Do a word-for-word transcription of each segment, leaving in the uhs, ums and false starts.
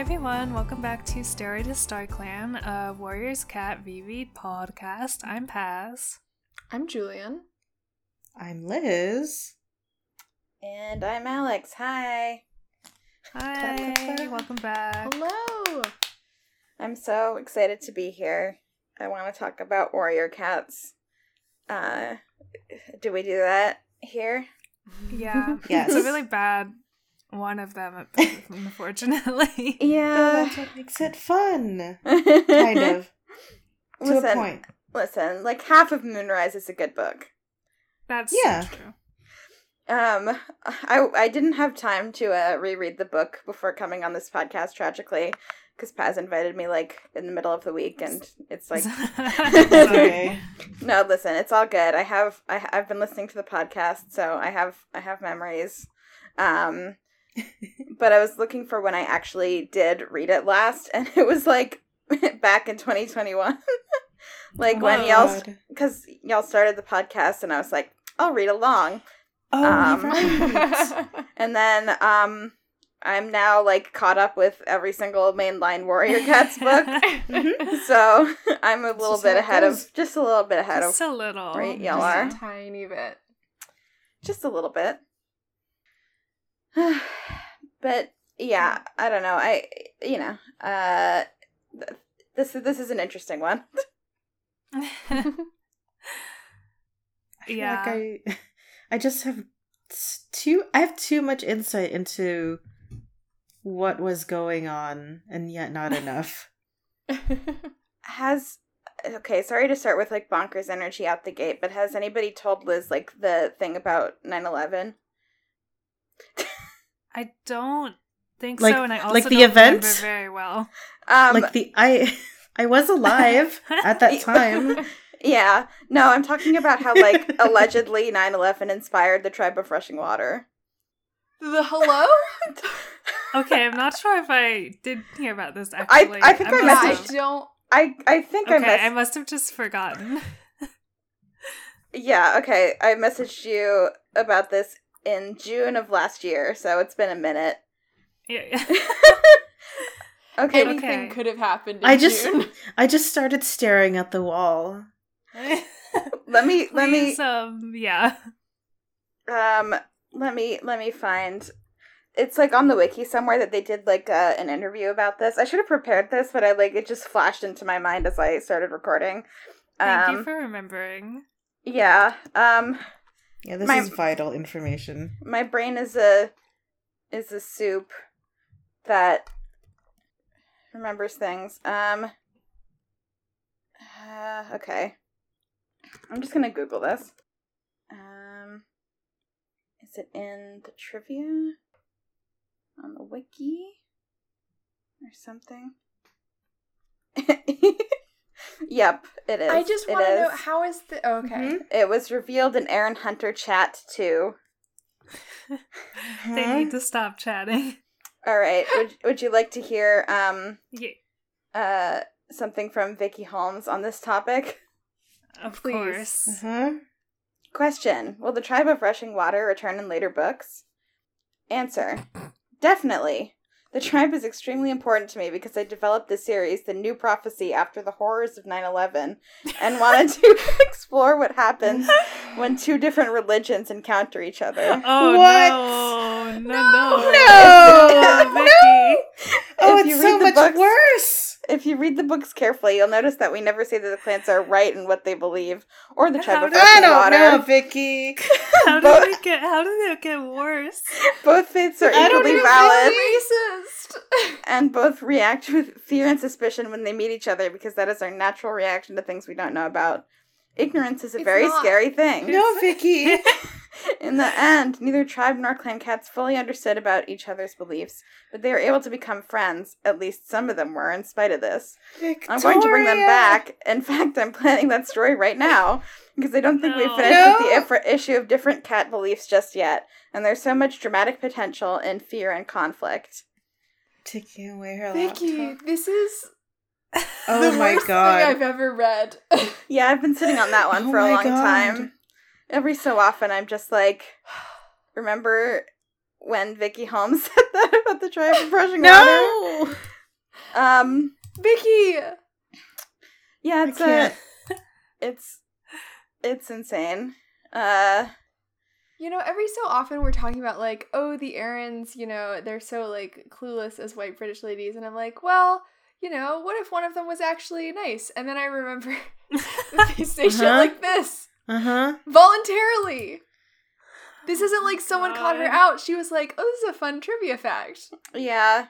Hi everyone, welcome back to Stairway to StarClan, a Warriors Cat V V podcast. I'm Paz. I'm Julian. I'm Liz. And I'm Alex. Hi. Hi. Welcome back. Hello. I'm so excited to be here. I want to talk about warrior cats. Uh, do we do that here? Yeah. Yes. It's a really bad one of them, unfortunately. Yeah. That's what makes it fun. Kind of. To listen, a point. Listen, like half of Moonrise is a good book. That's yeah. so true. Um, I I didn't have time to uh, reread the book before coming on this podcast, tragically, because Paz invited me, like, in the middle of the week, and it's like... Sorry. No, listen, it's all good. I have, I, I've been listening to the podcast, so I have, I have memories. Um, but I was looking for when I actually did read it last, and it was, like, back in twenty twenty-one. Like, oh, when y'all... Because y'all started the podcast, and I was like, I'll read along. Oh, um, right. And then um, I'm now, like, caught up with every single mainline Warrior Cats book. Mm-hmm. So I'm a little just bit ahead those... of, just a little bit ahead just of. Just a little. Right, y'all are. Just a tiny bit. Just a little bit. But, yeah, I don't know. I, you know, uh, this, this is an interesting one. Yeah. Like I... I just have too. I have too much insight into what was going on, and yet not enough. Has okay. Sorry to start with like bonkers energy out the gate, but has anybody told Liz like the thing about nine eleven? I don't think like, so, and I also like the don't event? remember very well. Um, like the I, I was alive at that time. Yeah. No, I'm talking about how, like, allegedly nine eleven inspired the Tribe of Rushing Water. The hello? Okay, I'm not sure if I did hear about this, actually. I, I think I, I messaged. I don't... I, I think okay, I messaged. Okay, I must have just forgotten. Yeah, okay. I messaged you about this in June of last year, so it's been a minute. Yeah, yeah. Okay. Anything okay. could have happened in I just, June. I just started staring at the wall. let me let Please, me um yeah um let me let me find it's like on the wiki somewhere that they did like uh, an interview about this. I should have prepared this, but I like it just flashed into my mind as I started recording. Thank um, you for remembering. Yeah. Um. Yeah, this my, is vital information. My brain is a is a soup that remembers things. Um. Uh, okay. I'm just gonna Google this. Um, is it in the trivia? On the wiki? Or something? Yep, it is. I just want to know, how is the... Oh, okay. Mm-hmm. It was revealed in Erin Hunter chat, too. They need to stop chatting. Alright, would, would you like to hear um, yeah. uh, something from Vicky Holmes on this topic? Of Please. course. Mm-hmm. Question. Will the Tribe of Rushing Water return in later books? Answer. Definitely. The tribe is extremely important to me because I developed the series, The New Prophecy, after the horrors of nine eleven, and wanted to explore what happens when two different religions encounter each other. Oh, what? No. No. No. no. no. no. Oh, if it's so much books, worse. If you read the books carefully, you'll notice that we never say that the clans are right in what they believe, or the tribe of Rushing Water. I don't know, Vicky. How Both, did it get? How did it get worse? Both faiths are equally valid, and both react with fear and suspicion when they meet each other because that is our natural reaction to things we don't know about. Ignorance is a it's very not. scary thing. No, Vicky. In the end, neither tribe nor clan cats fully understood about each other's beliefs, but they were able to become friends. At least some of them were, in spite of this. Victoria. I'm going to bring them back. In fact, I'm planning that story right now, because I don't think no. we've finished no. with the if- issue of different cat beliefs just yet, and there's so much dramatic potential in fear and conflict. Taking away her Vicky, laptop. This is... Oh the my worst god! Thing I've ever read. Yeah, I've been sitting on that one oh for a long god. time. Every so often, I'm just like, remember when Vicky Holmes said that about the tribe of Rushing Water? No. Um, Vicky. Yeah, it's a, it's it's insane. Uh, you know, every so often we're talking about like, oh, the Erins, you know, they're so like clueless as white British ladies, and I'm like, well, you know, what if one of them was actually nice? And then I remember that they say uh-huh. shit like this uh-huh. voluntarily. This isn't like someone God. caught her out. She was like, oh, this is a fun trivia fact. Yeah.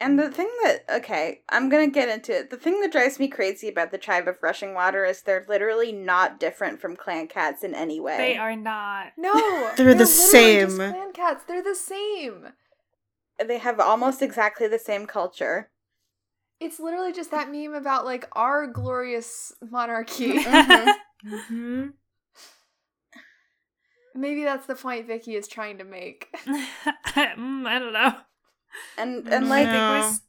And the thing that, okay, I'm going to get into it. The thing that drives me crazy about the tribe of Rushing Water is they're literally not different from clan cats in any way. They are not. No. they're, they're the same. Just clan cats. They're the same. They have almost exactly the same culture. It's literally just that meme about, like, our glorious monarchy. mm-hmm. mm-hmm. Maybe that's the point Vicky is trying to make. mm, I don't know. And and like no. it was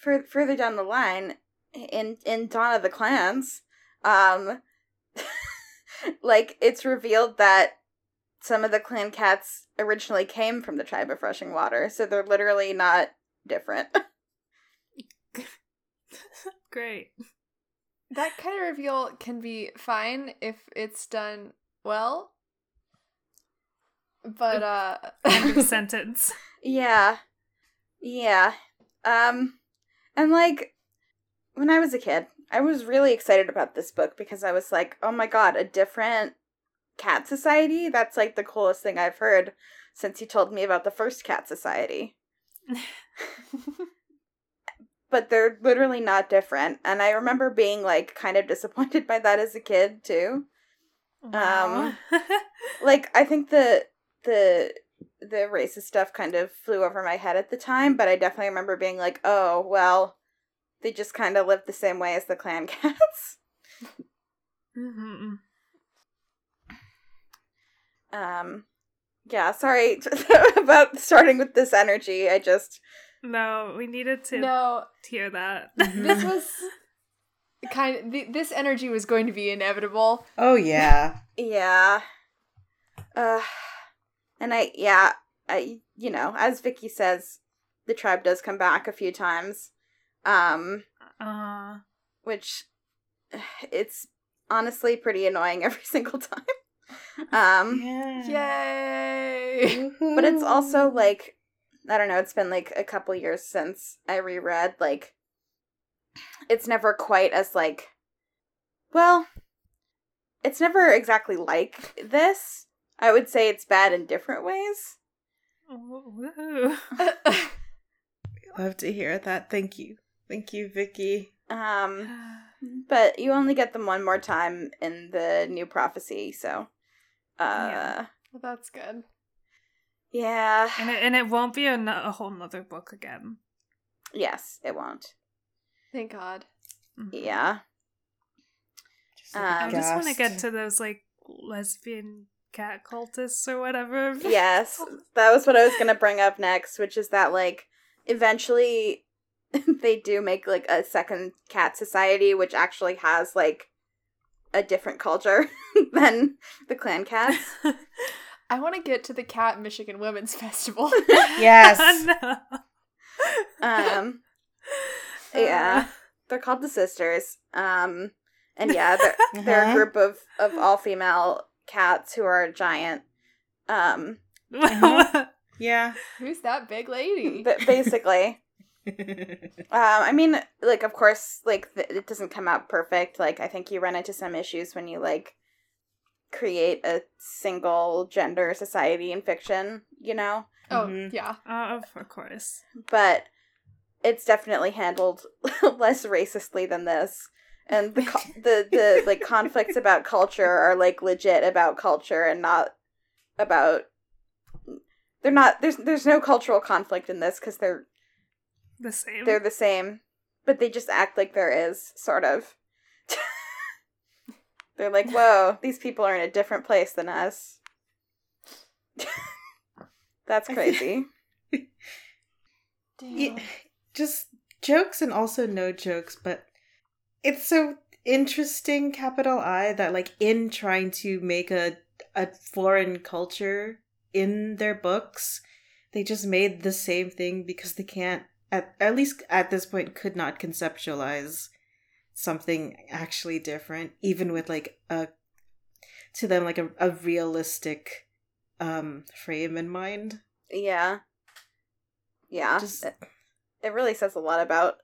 for, further down the line in in Dawn of the Clans, um, like it's revealed that some of the clan cats originally came from the tribe of Rushing Water, so they're literally not different. Great. That kind of reveal can be fine if it's done well. But uh every sentence. Yeah. Yeah. Um and like when I was a kid, I was really excited about this book because I was like, "Oh my god, a different cat society? That's like the coolest thing I've heard since you told me about the first cat society." But they're literally not different, and I remember being like kind of disappointed by that as a kid too. Wow. Um like I think the the the racist stuff kind of flew over my head at the time, but I definitely remember being like, oh, well, they just kind of live the same way as the clan cats. Mm-hmm. Um, yeah, sorry about starting with this energy. I just... No, we needed to no. hear that. This was... kind of, th- this energy was going to be inevitable. Oh, yeah. yeah. Uh... And I, yeah, I, you know, as Vicky says, the tribe does come back a few times, um, uh, which it's honestly pretty annoying every single time. um, yeah. Yay! But it's also like, I don't know, it's been like a couple years since I reread, like, it's never quite as like, well, it's never exactly like this. I would say it's bad in different ways. Oh, woohoo. We love to hear that. Thank you. Thank you, Vicky. Um, but you only get them one more time in the New Prophecy, so. Uh, yeah. Well, that's good. Yeah. And it, and it won't be a, a whole nother book again. Yes, it won't. Thank God. Mm-hmm. Yeah. Just like um, I just want to get to those, like, lesbian cat cultists or whatever. Yes, that was what I was gonna bring up next, which is that like eventually they do make like a second cat society which actually has like a different culture than the clan cats. I want to get to the Cat Michigan Women's Festival. Yes. Oh, no. um yeah, they're called the Sisters, um and yeah, they're, uh-huh. they're a group of of all female cats who are giant. Um yeah, who's that big lady? But basically um I mean, like, of course, like th- it doesn't come out perfect. Like, I think you run into some issues when you like create a single gender society in fiction, you know. Oh mm-hmm. yeah uh, of course, but it's definitely handled less racistly than this. And the the the like conflicts about culture are like legit about culture and not about. They're not there's there's no cultural conflict in this because they're the same. They're the same, but they just act like there is, sort of. They're like, whoa, these people are in a different place than us. That's crazy. Damn. Yeah, just jokes and also no jokes, but. It's so interesting, capital I, that like in trying to make a a foreign culture in their books, they just made the same thing because they can't at, at least at this point, could not conceptualize something actually different, even with like a, to them, like a, a realistic um, frame in mind. Yeah. Yeah. Just, it, it really says a lot about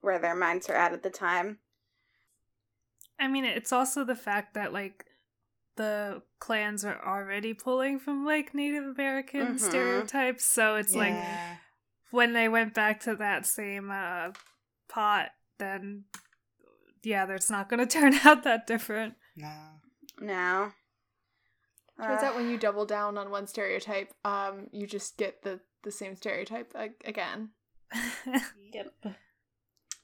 where their minds are at at the time. I mean, it's also the fact that, like, the clans are already pulling from, like, Native American mm-hmm. stereotypes, so it's yeah. like, when they went back to that same uh, pot, then, yeah, that's not going to turn out that different. No. No. Uh, turns out when you double down on one stereotype, um, you just get the, the same stereotype ag- again. Yep.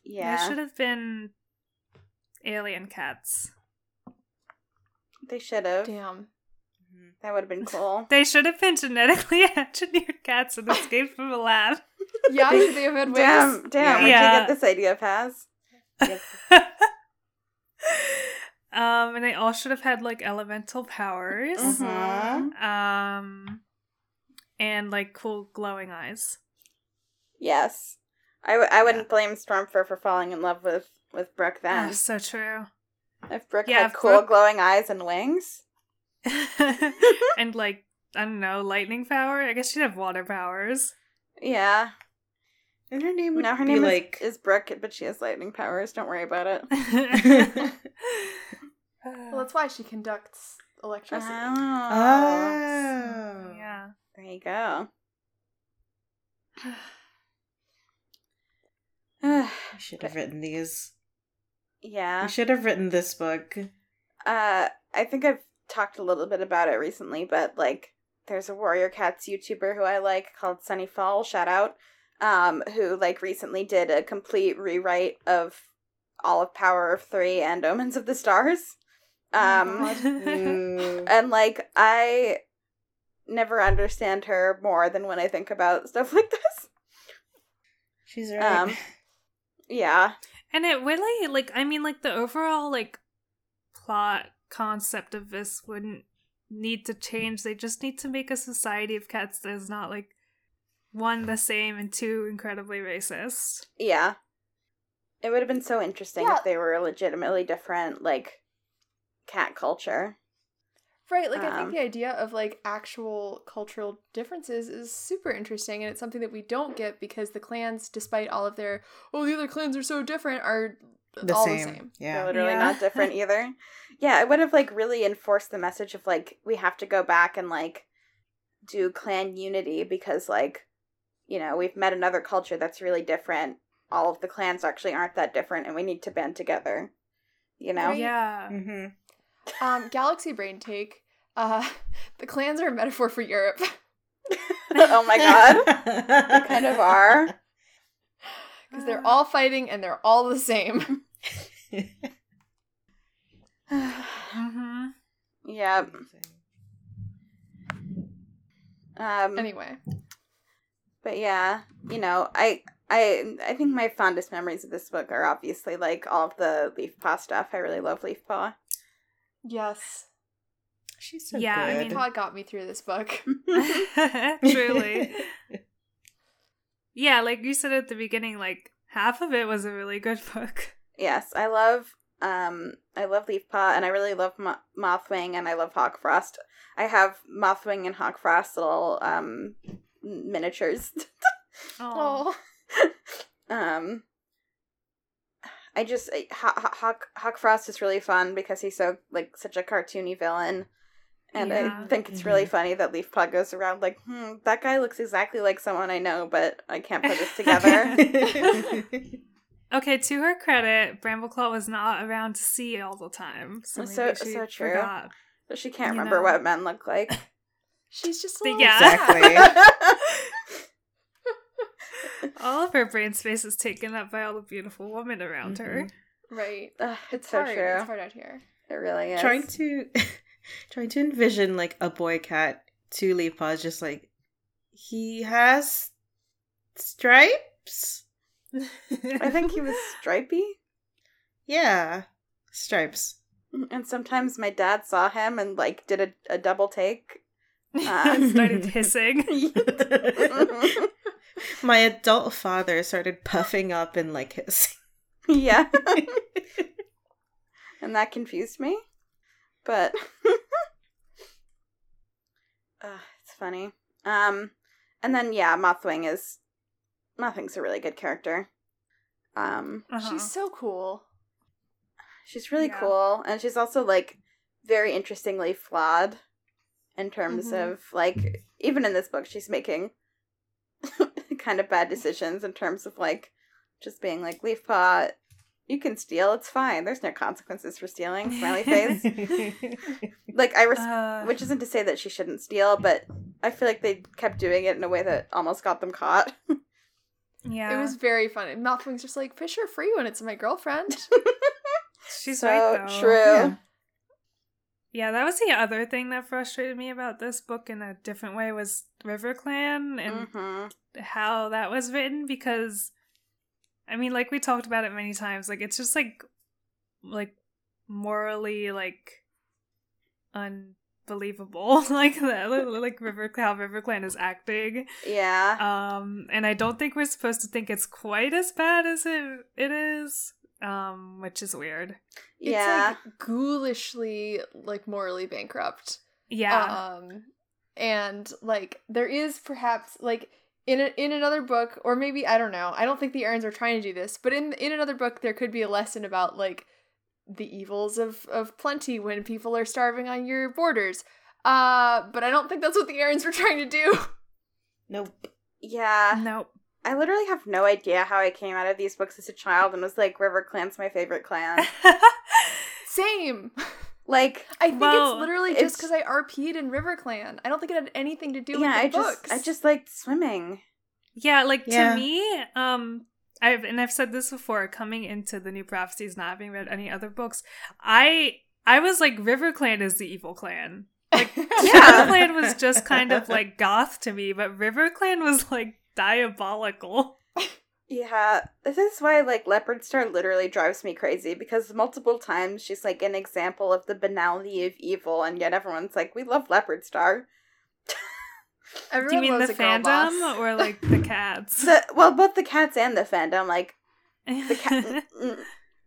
Yeah. There should have been alien cats. They should have. Damn. Mm-hmm. That would have been cool. They should have been genetically engineered cats and escaped from a lab. Yeah, they have had Damn, ways. Damn. Where'd yeah. you get this idea, Paz? Yep. um, and they all should have had, like, elemental powers. Mm-hmm. Um, and, like, cool glowing eyes. Yes. I, w- I wouldn't yeah. blame Stormfur for falling in love with, with Brooke then. That's so true. If Brooke yeah, had if cool Brooke... glowing eyes and wings. And, like, I don't know, lightning power? I guess she'd have water powers. Yeah. And her name would now her be, name like... is, is Brooke, but she has lightning powers. Don't worry about it. Well, that's why she conducts electricity. Oh. oh. So, yeah. There you go. I should have written these. Yeah. I should have written this book. Uh, I think I've talked a little bit about it recently, but, like, there's a Warrior Cats YouTuber who I like called Sunnyfall, shout out, um, who, like, recently did a complete rewrite of all of Power of Three and Omens of the Stars. Um, oh and, like, I never understand her more than when I think about stuff like this. She's right. Um, yeah. And it really, like, I mean, like, the overall, like, plot concept of this wouldn't need to change. They just need to make a society of cats that is not, like, one, the same, and two, incredibly racist. Yeah. It would have been so interesting yeah. if they were a legitimately different, like, cat culture. Right, like, um, I think the idea of, like, actual cultural differences is super interesting, and it's something that we don't get because the clans, despite all of their, oh, the other clans are so different, are the all same. the same. Yeah. They're literally yeah. not different either. Yeah, it would have, like, really enforced the message of, like, we have to go back and, like, do clan unity because, like, you know, we've met another culture that's really different. All of the clans actually aren't that different, and we need to band together, you know? Right. Yeah. Mm-hmm. Um, Galaxy Brain Take, uh, the clans are a metaphor for Europe. Oh my god. They kind of are. Because they're all fighting and they're all the same. Mm-hmm. Yep. Um, anyway. But yeah, you know, I, I, I think my fondest memories of this book are obviously, like, all of the Leaf Paw stuff. I really love Leaf Paw. Yes. She's so yeah, good. Yeah, I mean, Todd got me through this book. Truly. Yeah, like you said at the beginning, like, half of it was a really good book. Yes, I love, um, I love Leafpaw, and I really love Mo- Mothwing, and I love Hawkfrost. I have Mothwing and Hawkfrost little, um, miniatures. Oh. um... I just I, Hawk, Hawk Hawkfrost is really fun because he's so like such a cartoony villain, and yeah. I think it's really funny that Leafpaw goes around like, hmm, that guy looks exactly like someone I know, but I can't put this together. Okay, to her credit, Brambleclaw was not around to see all the time, so so, so true. Forgot, but she can't remember know. what men look like. She's just a yeah, exactly. All of her brain space is taken up by all the beautiful women around mm-hmm. her. Right. Ugh, it's, it's so hard. True. It's hard out here. It really is. Trying to trying to envision, like, a boy cat to Leafpaw is just like, he has stripes? I think he was stripy. Yeah. Stripes. And sometimes my dad saw him and, like, did a, a double take. Uh, started hissing. My adult father started puffing up and like hissing. Yeah. And that confused me. But uh, it's funny. Um, and then, yeah, Mothwing is... Mothwing's a really good character. Um, uh-huh. She's so cool. She's really yeah. cool. And she's also, like, very interestingly flawed in terms mm-hmm. of, like, even in this book, she's making kind of bad decisions in terms of, like, just being like, Leafpaw, you can steal, it's fine. There's no consequences for stealing, smiley face. Like, I, res- uh, which isn't to say that she shouldn't steal, but I feel like they kept doing it in a way that almost got them caught. Yeah. It was very funny. Mouthwing's just like, fish are free when it's my girlfriend. She's so right, though. True. Yeah. Yeah, that was the other thing that frustrated me about this book in a different way was RiverClan and mm-hmm. how that was written, because, I mean, like, we talked about it many times, like, it's just, like, like, morally, like, unbelievable, like, that, like, River, how RiverClan is acting. Yeah. Um, and I don't think we're supposed to think it's quite as bad as it it is. Um, which is weird. Yeah. It's, like, ghoulishly, like, morally bankrupt. Yeah. Um, and, like, there is perhaps, like, in a, in another book, or maybe, I don't know, I don't think the Erins are trying to do this, but in in another book there could be a lesson about, like, the evils of, of plenty when people are starving on your borders. Uh, but I don't think that's what the Erins were trying to do. Nope. Yeah. Nope. I literally have no idea how I came out of these books as a child and was like, RiverClan's my favorite clan. Same. Like, I think well, it's literally it's, just because I R P'd in RiverClan. I don't think it had anything to do yeah, with the I books. Just, I just liked swimming. Yeah, like, yeah. to me, um, I've and I've said this before, coming into The New Prophecies, not having read any other books, I I was like, RiverClan is the evil clan. Like, yeah. RiverClan was just kind of, like, goth to me, but RiverClan was, like, diabolical. Yeah, this is why, like, Leopard Star literally drives me crazy, because multiple times she's, like, an example of the banality of evil, and yet everyone's like, we love Leopard Star. Do you mean the fandom or, like, the cats? The, well, both the cats and the fandom. Like, the, cat,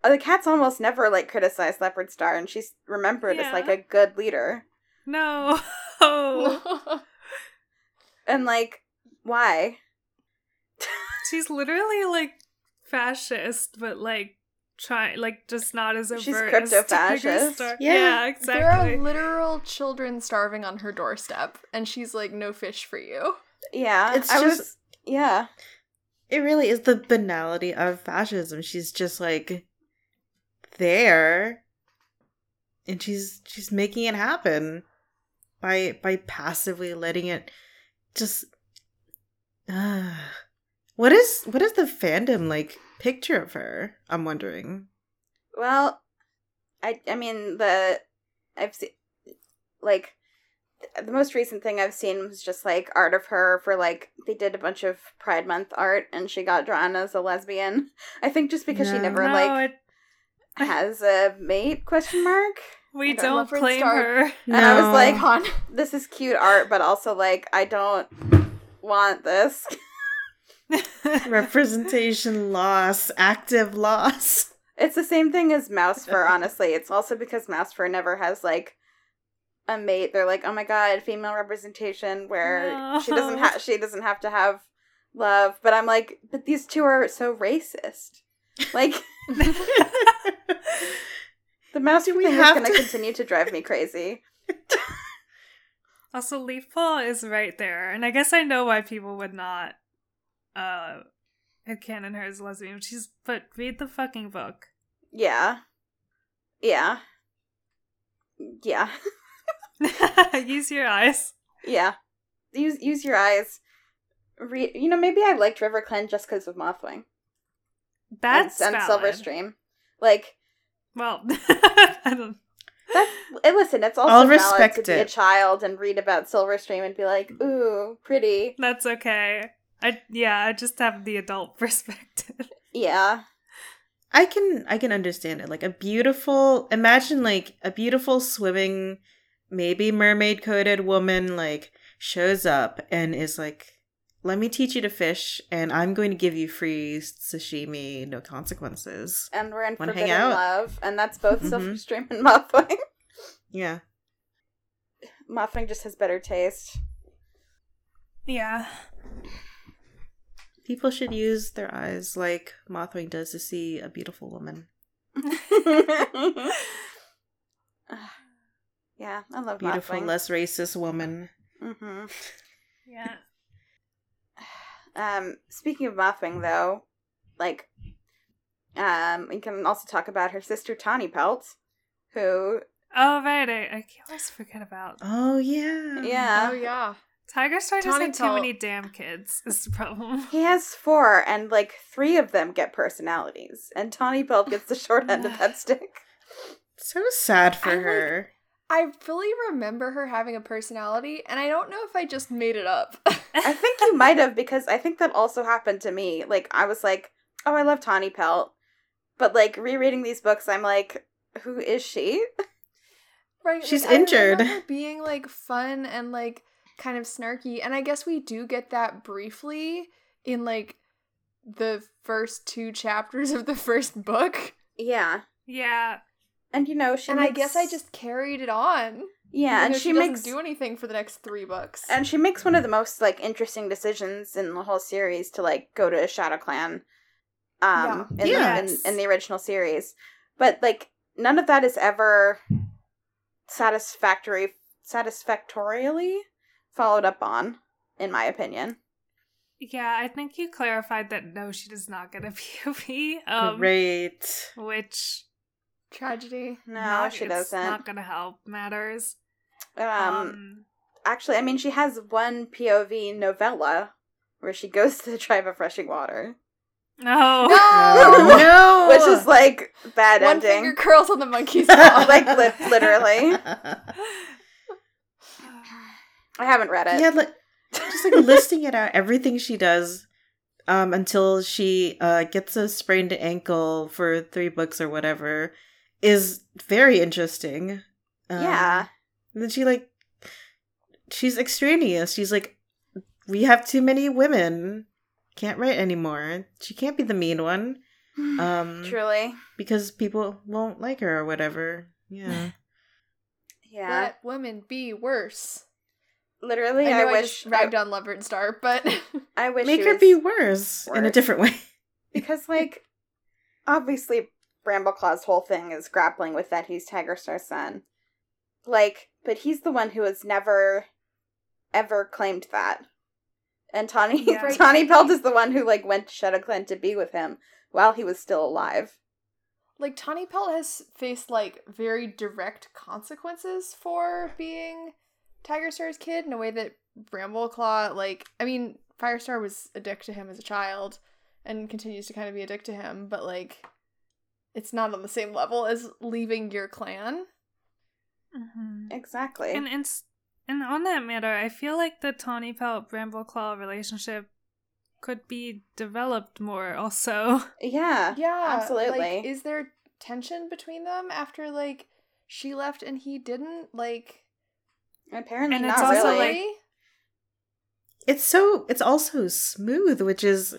the cats almost never, like, criticize Leopard Star, and she's remembered yeah. as, like, a good leader. No. No. And, like, why? She's literally, like, fascist, but, like, try, like, just not as overt. She's crypto-fascist. Yeah. yeah, exactly. There are literal children starving on her doorstep, and she's like, no fish for you. Yeah. It's I just, was, yeah. It really is the banality of fascism. She's just, like, there, and she's she's making it happen by by passively letting it just... Uh. What is what is the fandom, like, picture of her? I'm wondering. Well, I I mean the I've seen like the most recent thing I've seen was just, like, art of her for, like, they did a bunch of Pride Month art and she got drawn as a lesbian. I think just because no, she never no, like it... has a mate? Question mark. We don't, don't claim her. And no. I was like, "Hon, this is cute art, but also, like, I don't want this." Representation loss, active loss. It's the same thing as Mouse Fur, honestly. It's also because Mouse Fur never has, like, a mate. They're like, oh my god, female representation where no. she doesn't have she doesn't have to have love. But I'm like, but these two are so racist. Like, the Mouse Fur thing is gonna to- continue to drive me crazy. Also, Leafpaw is right there, and I guess I know why people would not. Uh, canon her as lesbian. She's, but read the fucking book. Yeah. Yeah. Yeah. Use your eyes. Yeah. Use use your eyes. Read. You know, maybe I liked RiverClan just because of Mothwing. That's and, and Silverstream. Like. Well, I don't. That's, listen, it's also I'll valid to be it. a child and read about Silverstream and be like, ooh, pretty. That's okay. I yeah, I just have the adult perspective. Yeah. I can I can understand it. Like, a beautiful, imagine, like, a beautiful swimming, maybe mermaid-coated woman, like, shows up and is like, let me teach you to fish, and I'm going to give you free sashimi, no consequences. And we're in Wanna Forbidden Love, and that's both mm-hmm. Silverstream and Muffling. Yeah. Muffling just has better taste. Yeah. People should use their eyes like Mothwing does to see a beautiful woman. Yeah, I love beautiful, Mothwing. Less racist woman. Mm-hmm. Yeah. Um, speaking of Mothwing, though, like, um, we can also talk about her sister Tawny Pelt, who. Oh right, I, I always forget about. Oh yeah. Yeah. Oh yeah. Tigerstar just had too many damn kids is the problem. He has four, and like three of them get personalities, and Tawny Pelt gets the short end of that stick. So sad for I'm her. Like, I fully remember her having a personality, and I don't know if I just made it up. I think you might have, because I think that also happened to me. Like, I was like, oh, I love Tawny Pelt, but like rereading these books, I'm like, who is she? Right, she's like, injured. I remember being like fun and like. Kind of snarky, and I guess we do get that briefly in like the first two chapters of the first book. Yeah, yeah, and you know she. And makes... I guess I just carried it on. Yeah, and she, she makes doesn't do anything for the next three books, and she makes one of the most like interesting decisions in the whole series to like go to ShadowClan, um, yeah. in, yes. the, in, in the original series, but like none of that is ever satisfactory, satisfactorily. Followed up on, in my opinion. Yeah, I think you clarified that no, she does not get a P O V. Um, Great. Which tragedy? No, not, she doesn't. It's not going to help matters. Um, um, actually, I mean, she has one P O V novella where she goes to the tribe of Rushing Water. No, no, no. Which is like bad one ending. One finger curls on the monkey's paw, like li- literally. I haven't read it. Yeah, like, just like listing it out, everything she does um, until she uh, gets a sprained ankle for three books or whatever is very interesting. Um, yeah. And then she like, she's extraneous. She's like, we have too many women. Can't write anymore. She can't be the mean one. Um, Truly. Because people won't like her or whatever. Yeah. Yeah. Let women be worse. Literally, I, I wish I ragged on Leopard Star, but I wish make her be worse, worse in a different way. Because, like, obviously, Brambleclaw's whole thing is grappling with that he's Tigerstar's son. Like, but he's the one who has never, ever claimed that. And Tawny, yeah. Tawny Pelt is the one who like went to ShadowClan to be with him while he was still alive. Like, Tawny Pelt has faced like very direct consequences for being Tigerstar's kid in a way that Brambleclaw, like, I mean, Firestar was a dick to him as a child and continues to kind of be a dick to him, but, like, it's not on the same level as leaving your clan. Mm-hmm. Exactly. And, and and on that matter, I feel like the Tawny Pelt-Brambleclaw relationship could be developed more also. Yeah. Yeah. Absolutely. Like, is there tension between them after, like, she left and he didn't? Like... Apparently and not it's also really. Like, it's so it's also smooth, which is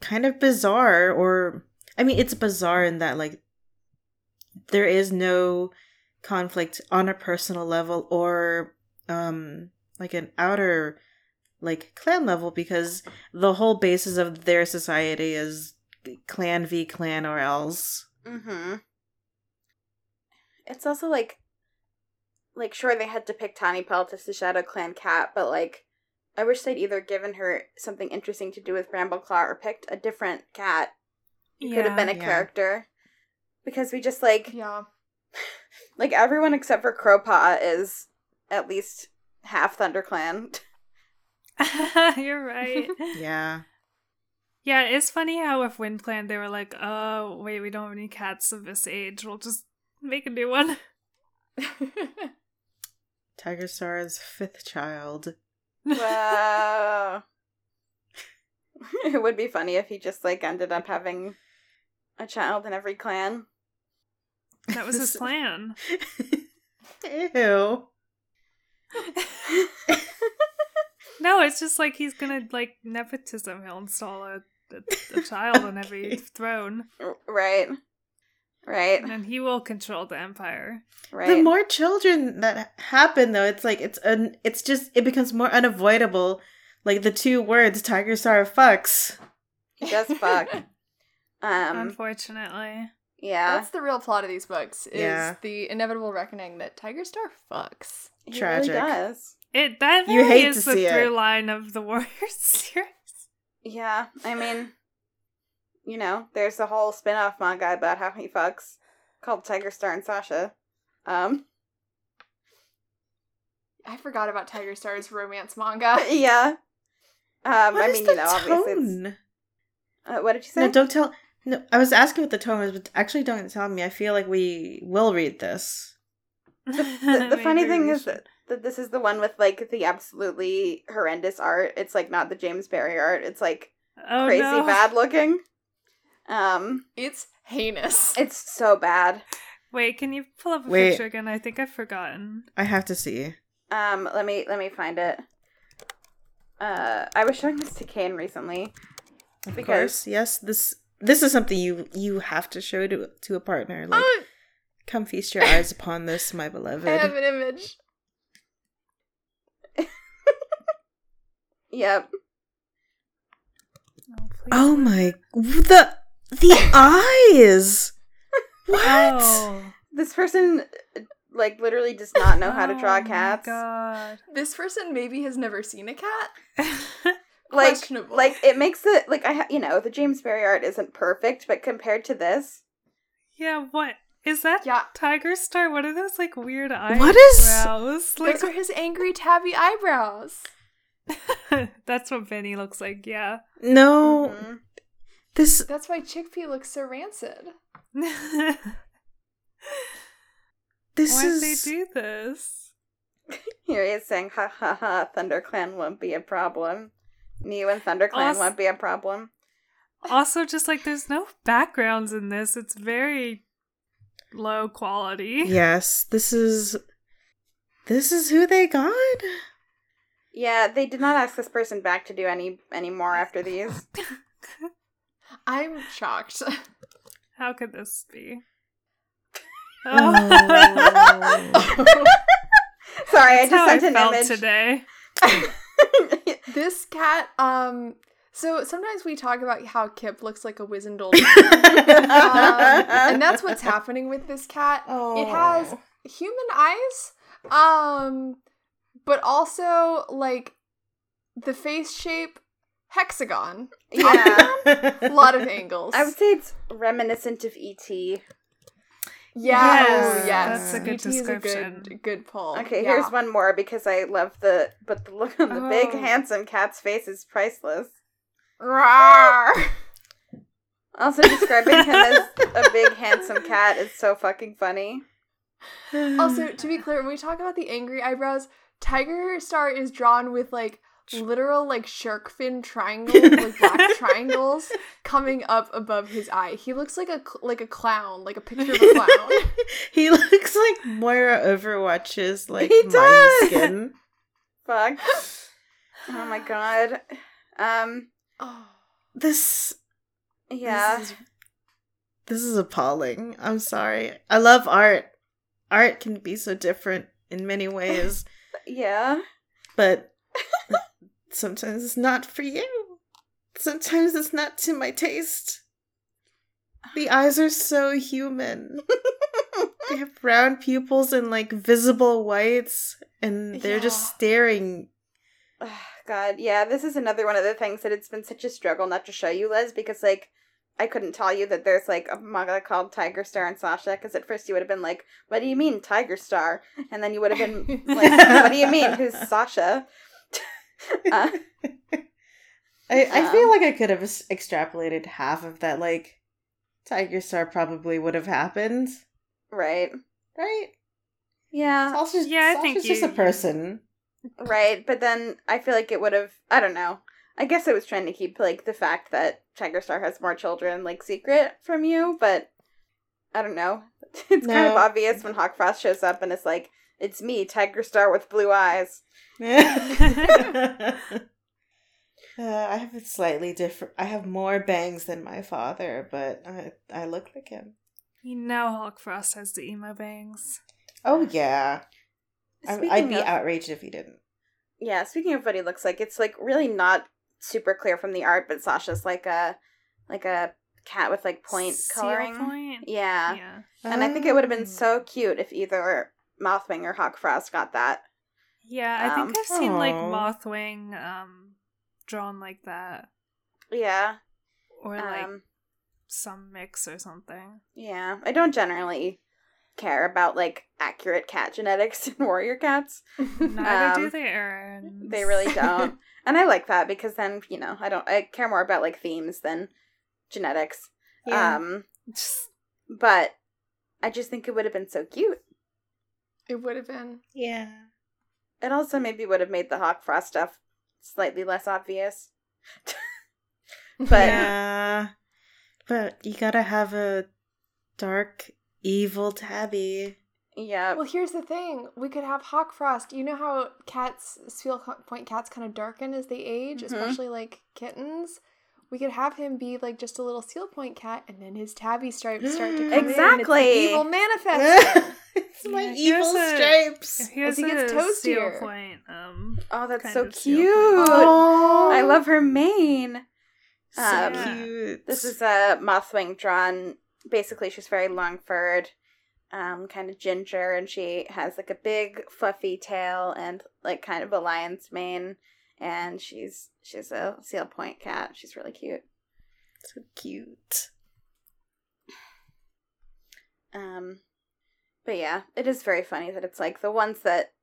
kind of bizarre. Or I mean, it's bizarre in that like there is no conflict on a personal level or um like an outer like clan level, because the whole basis of their society is clan v clan or else. Mm-hmm. It's also like. Like, sure, they had to pick Tawny Pelt as the ShadowClan cat, but, like, I wish they'd either given her something interesting to do with Brambleclaw or picked a different cat who yeah, could have been a yeah. character. Because we just, like... Yeah. Like, everyone except for Crowpaw is at least half ThunderClan. You're right. Yeah. Yeah, it's funny how with WindClan they were like, oh, wait, we don't have any cats of this age. We'll just make a new one. Tigerstar's fifth child. Wow. It would be funny if he just like ended up having a child in every clan. That was his plan. Ew. No, it's just like he's gonna, like, nepotism. He'll install a, a, a child okay. on every throne. Right. Right. And he will control the empire. Right. The more children that happen, though, it's like, it's un- it's just, it becomes more unavoidable. Like the two words, Tigerstar fucks. He does fuck. um, Unfortunately. Yeah. That's the real plot of these books, is yeah. the inevitable reckoning that Tigerstar fucks. He Tragic. Really does. It, that really you hate is the through it. Line of the Warriors series. Yeah, I mean... You know, there's a whole spin-off manga about how he fucks called Tigerstar and Sasha. Um, I forgot about Tigerstar's romance manga. Yeah. Um, what I is mean, the you know, tone? Obviously. It's, uh, what did you say? No, don't tell. No, I was asking what the tone was, but actually, don't tell me. I feel like we will read this. The, the, the funny thing is that, that this is the one with, like, the absolutely horrendous art. It's, like, not the James Barry art, it's, like, oh, crazy no. bad looking. Um, it's heinous. It's so bad. Wait, can you pull up a Wait. picture again? I think I've forgotten. I have to see. Um, let me let me find it. Uh, I was showing this to Kane recently. Of because course, yes. This this is something you you have to show to to a partner. Like, oh. come feast your eyes upon this, my beloved. I have an image. Yep. Oh, oh my! The. The eyes! What? Oh. This person, like, literally does not know how to draw oh cats. My God. This person maybe has never seen a cat. Like, questionable. Like, it makes it, like, I ha- you know, the James Barry art isn't perfect, but compared to this. Yeah, what? Is that yeah. Tigerstar? What are those, like, weird eyebrows? What is? Like, those are his angry tabby eyebrows. That's what Benny looks like, yeah. No. Mm-hmm. This... That's why Chickpea looks so rancid. This Why'd is... they do this? Here he is saying, ha ha ha, ThunderClan won't be a problem. Mew and ThunderClan also... won't be a problem. Also, just like, there's no backgrounds in this. It's very low quality. Yes, this is... This is who they got? Yeah, they did not ask this person back to do any, any more after these. I'm shocked. How could this be? Oh. Sorry, That's I just sent I an felt image today. This cat. Um. So sometimes we talk about how Kip looks like a wizened old man, um, and that's what's happening with this cat. Oh. It has human eyes, um, but also like the face shape. Hexagon. Yeah. A lot of angles. I would say it's reminiscent of E T. Yeah. Yes. Oh, yes. That's a good E T description. Is a good, good pull. Okay, yeah. Here's one more because I love the, but the look on the oh. big, handsome cat's face is priceless. Rawr! Also describing him as a big, handsome cat is so fucking funny. Also, to be clear, when we talk about the angry eyebrows, Tigerstar is drawn with, like, literal, like, shark fin triangles, like, black triangles coming up above his eye. He looks like a cl- like a clown, like a picture of a clown. He looks like Moira Overwatch's, like, he does. Skin. Fuck. Oh my god. Um. Oh, this. Yeah. This is, this is appalling. I'm sorry. I love art. Art can be so different in many ways. Yeah. But. Sometimes it's not for you. Sometimes it's not to my taste. The eyes are so human. They have brown pupils and, like, visible whites, and they're yeah. just staring. Oh, God, yeah, this is another one of the things that it's been such a struggle not to show you, Liz, because, like, I couldn't tell you that there's, like, a manga called Tigerstar and Sasha, because at first you would have been like, what do you mean, Tigerstar? And then you would have been like, what do you mean, who's Sasha? Uh, I, I um, feel like I could have extrapolated half of that, like, Tigerstar probably would have happened. Right. Right? Yeah. Sasha's, yeah, I Sasha's think just you, a person. Right, but then I feel like it would have, I don't know, I guess I was trying to keep, like, the fact that Tigerstar has more children, like, secret from you, but I don't know. It's no. kind of obvious when Hawkfrost shows up and it's like, It's me, Tigerstar with blue eyes. uh, I have a slightly different... I have more bangs than my father, but I, I look like him. You know Hulk Frost has the emo bangs. Oh, yeah. I, I'd be of, outraged if he didn't. Yeah, speaking of what he looks like, it's, like, really not super clear from the art, but Sasha's like a like a cat with, like, point Seal coloring. Point? Yeah. yeah. And um, I think it would have been so cute if either... Mothwing or Hawk Frost got that. Yeah, I think um, I've seen, like, Mothwing um, drawn like that. Yeah. Or, like, um, some mix or something. Yeah. I don't generally care about, like, accurate cat genetics in warrior cats. Neither um, do they, Erin. They really don't. And I like that because then, you know, I don't, I care more about, like, themes than genetics. Yeah. Um, but I just think it would have been so cute. It would have been. Yeah. It also maybe would have made the Hawk Frost stuff slightly less obvious. But yeah. But you gotta have a dark, evil tabby. Yeah. Well, here's the thing. We could have Hawk Frost. You know how cats, Seal Point cats kind of darken as they age, mm-hmm. especially like kittens? We could have him be like just a little Seal Point cat and then his tabby stripes start to come exactly. in. Exactly. Evil manifesto. It's my yeah, evil a, stripes. Here's he gets a Seal Point. Um, oh, that's so cute. Oh. I love her mane. So um, cute. This is a Mothwing drawn. Basically, she's very long furred, um, kind of ginger, and she has like a big fluffy tail and like kind of a lion's mane. And she's she's a Seal Point cat. She's really cute. So cute. Um, but yeah, it is very funny that it's like the ones that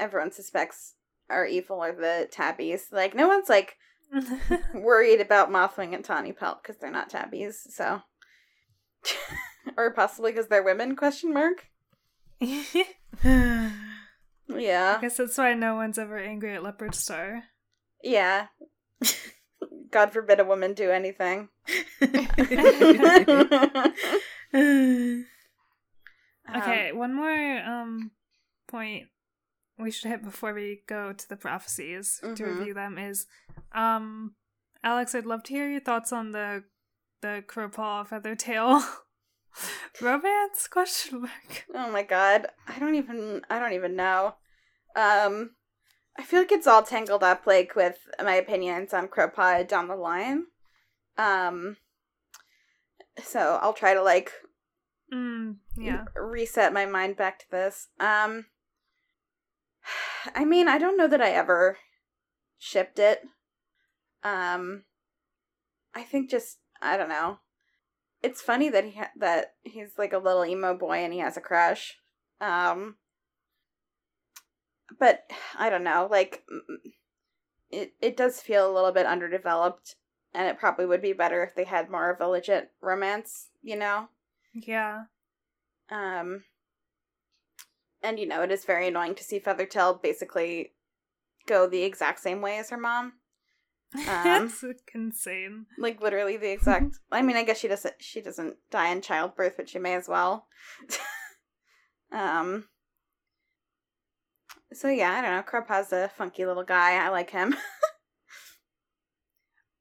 everyone suspects are evil are the tabbies. Like no one's like worried about Mothwing and Tawny Pelt because they're not tabbies. So, or possibly because they're women? Question mark. Yeah. I guess that's why no one's ever angry at Leopard Star. Yeah. God forbid a woman do anything. Okay, um, one more um point we should hit before we go to the prophecies mm-hmm. to review them is um Alex, I'd love to hear your thoughts on the the Crowpaw Feathertail romance question mark. Oh my god. I don't even I don't even know. Um I feel like it's all tangled up, like, with my opinions on Crowpaw down the line. Um, so I'll try to, like, mm, yeah. reset my mind back to this. Um, I mean, I don't know that I ever shipped it. Um, I think just, I don't know. It's funny that he ha- that he's, like, a little emo boy and he has a crush. Um... But, I don't know, like, it it does feel a little bit underdeveloped, and it probably would be better if they had more of a legit romance, you know? Yeah. Um, and, you know, it is very annoying to see Feathertail basically go the exact same way as her mom. Um, That's insane. Like, literally the exact, I mean, I guess she doesn't, she doesn't die in childbirth, but she may as well. um... So, yeah, I don't know. Crowpaw's a funky little guy. I like him.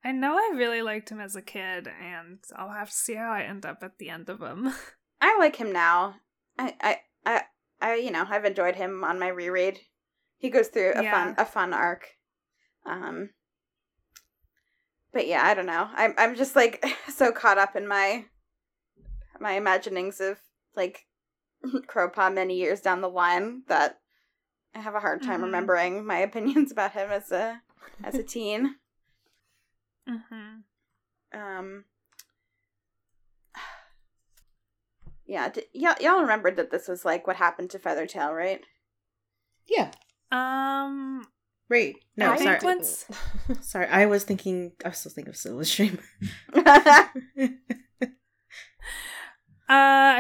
I know I really liked him as a kid, and I'll have to see how I end up at the end of him. I like him now. I, I, I, I you know, I've enjoyed him on my reread. He goes through a yeah. fun a fun arc. Um, but, yeah, I don't know. I'm, I'm just, like, so caught up in my my imaginings of, like, Crowpaw many years down the line that... I have a hard time mm-hmm. remembering my opinions about him as a as a teen. Mm-hmm. Um. Yeah, d- y- y'all remembered that this was like what happened to Feathertail, right? Yeah. Um. Right. No, I sorry. Once... sorry, I was thinking. I was still thinking of Silver Stream. Uh,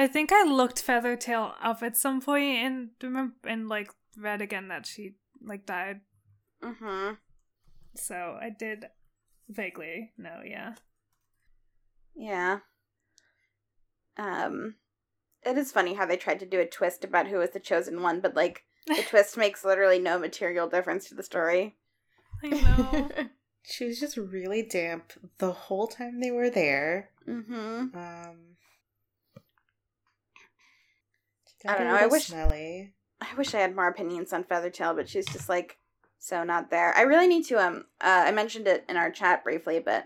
I think I looked Feathertail up at some point and remember and like read again that she like died. Mm-hmm. So I did vaguely know, yeah. Yeah. Um, it is funny how they tried to do a twist about who was the chosen one, but like The twist makes literally no material difference to the story. I know. She was just really damp the whole time they were there. Mm-hmm. Um, I don't know. I wish, smelly. I wish I had more opinions on Feathertail, but she's just like so not there. I really need to. Um, uh, I mentioned it in our chat briefly, but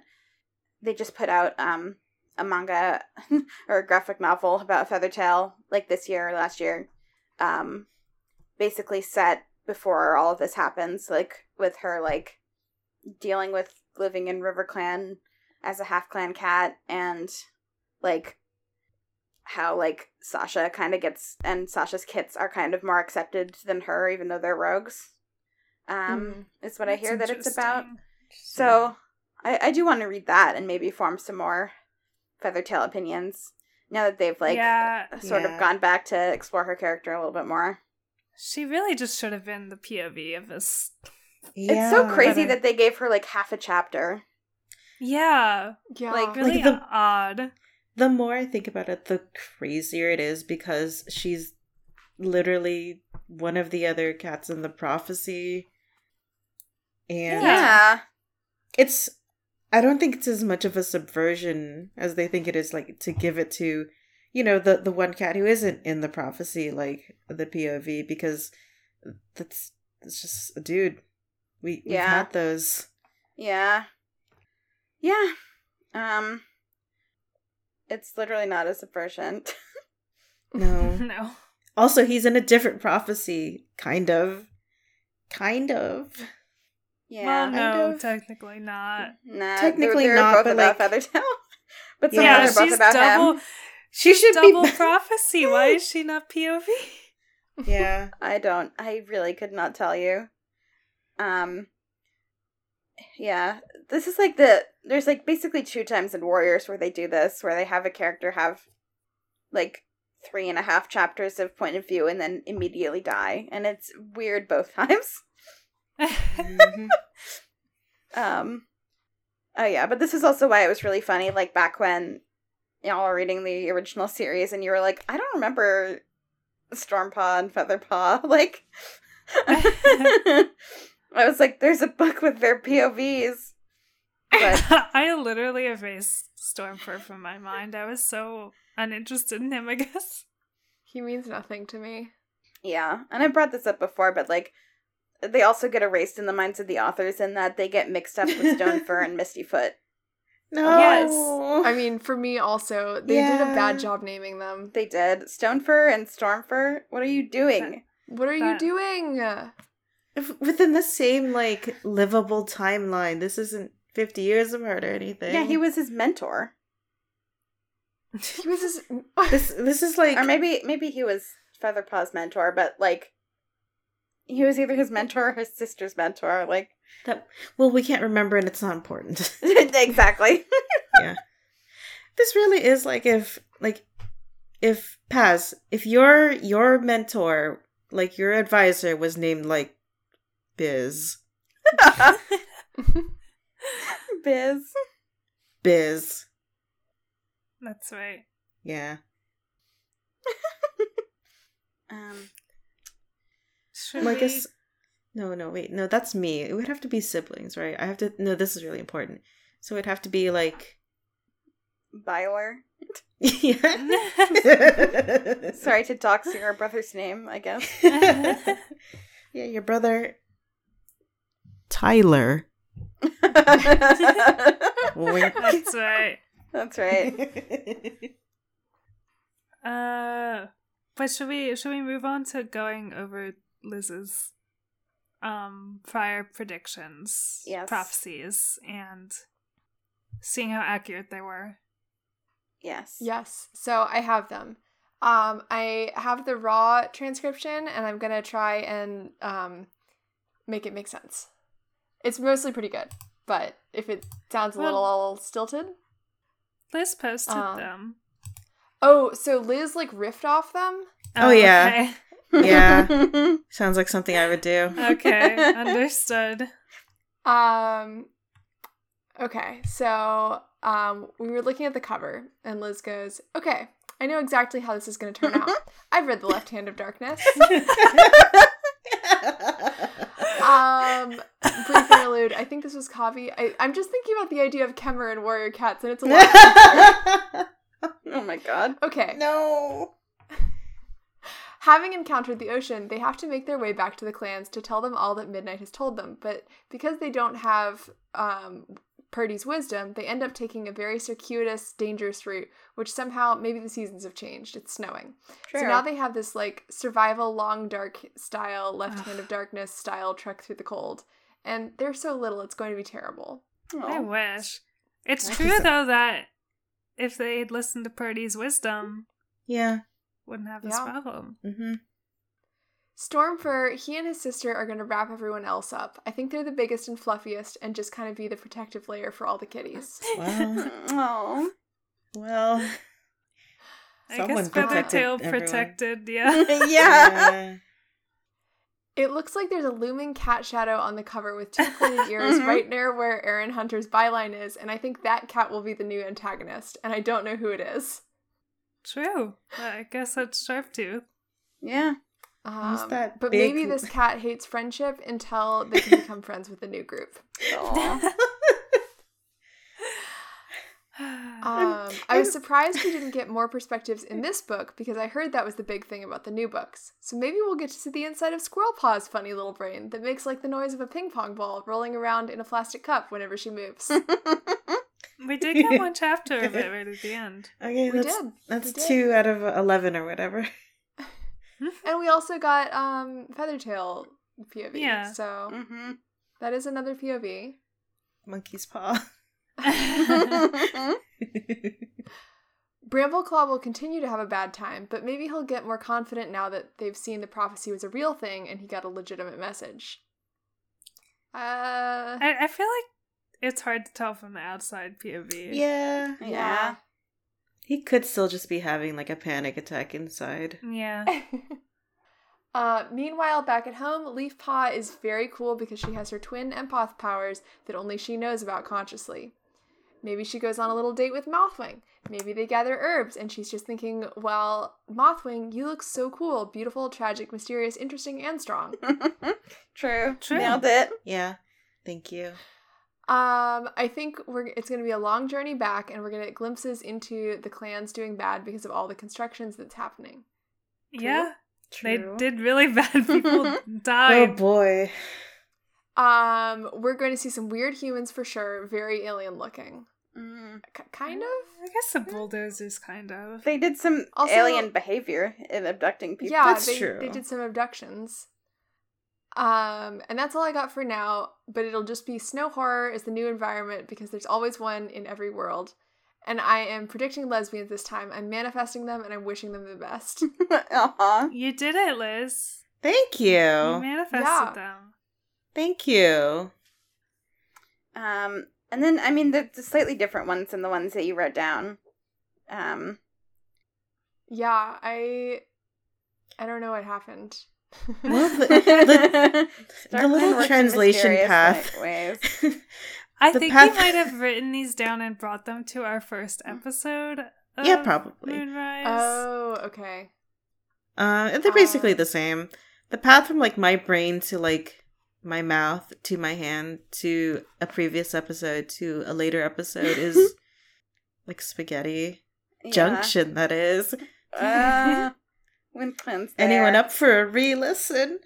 they just put out um a manga or a graphic novel about Feathertail like this year or last year. Um, basically set before all of this happens, like with her like dealing with living in River Clan as a half clan cat, and like how like Sasha kind of gets, and Sasha's kits are kind of more accepted than her, even though they're rogues. Um, mm. Is what That's I hear that it's about. So I, I do want to read that and maybe form some more Feathertail opinions now that they've like yeah, sort yeah. of gone back to explore her character a little bit more. She really just should have been the P O V of this. Yeah, it's so crazy that they gave her like half a chapter. Yeah, yeah, like really like the, odd. The more I think about it, the crazier it is, because she's literally one of the other cats in the prophecy, and yeah, it's. I don't think it's as much of a subversion as they think it is, like to give it to, you know, the the one cat who isn't in the prophecy, like the P O V, because that's it's just a dude. We yeah. we've had those. Yeah. Yeah. Um it's literally not a subversion. No. No. Also, he's in a different prophecy, kind of. Kind of. Yeah. Well, no, of. Technically not. Nah, technically they're, they're not, both but about like Feathertail. But some yeah, are both she's about double, him. She should double be double prophecy. Why is she not P O V? Yeah. I don't I really could not tell you. Um, yeah, this is like the, there's like basically two times in Warriors where they do this, where they have a character have like three and a half chapters of point of view and then immediately die. And it's weird both times. Mm-hmm. um, oh yeah, but this is also why it was really funny. Like back when y'all were reading the original series and you were like, I don't remember Stormpaw and Featherpaw. Like... I was like, there's a book with their P O Vs. But... I literally erased Stormfur from my mind. I was so uninterested in him, I guess. He means nothing to me. Yeah, and I brought this up before, but, like, they also get erased in the minds of the authors in that they get mixed up with Stonefur and Mistyfoot. No! Yes! I mean, for me also, they yeah. did a bad job naming them. They did. Stonefur and Stormfur, what are you doing? What are that. you doing? If within the same, like, livable timeline. This isn't fifty years apart or anything. Yeah, he was his mentor. He was his... This, this is like... Or maybe maybe he was Featherpaw's mentor, but, like, he was either his mentor or his sister's mentor. Like... That, well, we can't remember and it's not important. Exactly. Yeah. This really is like if, like, if, Paz, if your your mentor... Like, your advisor was named, like, Biz. Biz. Biz. That's right. Yeah. um. Should well, we... I guess... No, no, wait. No, that's me. It would have to be siblings, right? I have to... No, this is really important. So it would have to be, like... Byler. Yeah. Sorry to talk to your brother's name, I guess. Yeah, your brother Tyler. That's right. That's right. Uh, but should we should we move on to going over Liz's um prior predictions, yes. prophecies, and seeing how accurate they were? Yes. Yes. So I have them. Um, I have the raw transcription, and I'm going to try and um, make it make sense. It's mostly pretty good, but if it sounds a little well, stilted. Liz posted um, them. Oh, so Liz, like, riffed off them? Oh, oh yeah. Okay. Yeah. Sounds like something I would do. Okay. Understood. Um. Okay, so... Um, we were looking at the cover, and Liz goes, okay, I know exactly how this is going to turn out. I've read The Left Hand of Darkness. Um, brief interlude. I think this was Kavi. I, I'm just thinking about the idea of Kemmer and warrior cats, and it's a lot easier. Oh my god. Okay. No. Having encountered the ocean, they have to make their way back to the clans to tell them all that Midnight has told them. But because they don't have um, Purdy's wisdom, they end up taking a very circuitous, dangerous route, which somehow, maybe the seasons have changed. It's snowing. Sure. So now they have this, like, survival, long, dark style, Left Hand of Darkness style trek through the cold. And they're so little, it's going to be terrible. Aww. I wish. It's I true, so. though, that if they'd listened to Purdy's wisdom... Yeah. Wouldn't have this yeah. problem. Mm-hmm. Stormfur, he and his sister are going to wrap everyone else up. I think they're the biggest and fluffiest and just kind of be the protective layer for all the kitties. Well. Oh. Well. I guess Feathertail protected, yeah. yeah. yeah. It looks like there's a looming cat shadow on the cover with two pointed ears mm-hmm. right near where Erin Hunter's byline is, and I think that cat will be the new antagonist, and I don't know who it is. True. Well, I guess that's Sharptooth. Yeah. Um, that but big... maybe this cat hates friendship until they can become friends with a new group. um, I was surprised we didn't get more perspectives in this book because I heard that was the big thing about the new books. So maybe we'll get to see the inside of Squirrel Paw's funny little brain that makes like the noise of a ping pong ball rolling around in a plastic cup whenever she moves. We did get one chapter of it right at the end. Okay, we that's, did. That's we two did. out of eleven or whatever. And we also got um, Feathertail P O V. Yeah. So mm-hmm. that is another P O V. Monkey's paw. Brambleclaw will continue to have a bad time, but maybe he'll get more confident now that they've seen the prophecy was a real thing and he got a legitimate message. Uh, I, I feel like it's hard to tell from the outside P O V. Yeah. Yeah. He could still just be having, like, a panic attack inside. Yeah. uh, meanwhile, back at home, Leaf Paw is very cool because she has her twin empath powers that only she knows about consciously. Maybe she goes on a little date with Mothwing. Maybe they gather herbs, and she's just thinking, well, Mothwing, you look so cool. Beautiful, tragic, mysterious, interesting, and strong. True. True. Nailed it. Yeah. Thank you. Um, I think we're it's going to be a long journey back, and we're going to get glimpses into the clans doing bad because of all the constructions that's happening. True? Yeah. True. They did really bad. People died. Oh, boy. Um, we're going to see some weird humans for sure. Very alien-looking. Mm. C- kind of? I guess the bulldozers, kind of. They did some also, alien behavior in abducting people. Yeah, that's they, true. They did some abductions. Um, and that's all I got for now, but it'll just be snow horror is the new environment because there's always one in every world. And I am predicting lesbians this time. I'm manifesting them and I'm wishing them the best. uh-huh. You did it, Liz. Thank you. You manifested yeah. them. Thank you. Um, and then, I mean, the, the slightly different ones than the ones that you wrote down. Um. Yeah, I, I don't know what happened. Well, the, the, the little translation path. I the think path. We might have written these down and brought them to our first episode. Of yeah, probably. Moonrise. Oh, okay. Uh, they're basically uh, the same. The path from like my brain to like my mouth to my hand to a previous episode to a later episode is like spaghetti yeah. junction. That is. Uh. Anyone up for a re-listen?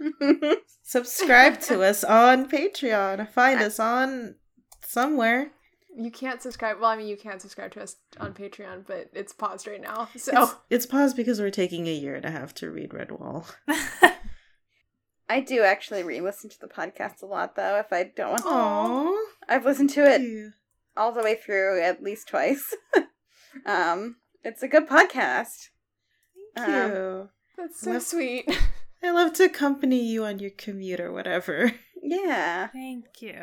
Subscribe to us on Patreon. Find us on somewhere. You can't subscribe. Well, I mean, you can subscribe to us on Patreon, but it's paused right now. So It's, it's paused because we're taking a year and a half to read Redwall. I do actually re-listen to the podcast a lot, though, if I don't want to. Aww. I've listened to it yeah. all the way through at least twice. um, It's a good podcast. Thank you. Um, That's so I love, sweet. I love to accompany you on your commute or whatever. Yeah. Thank you.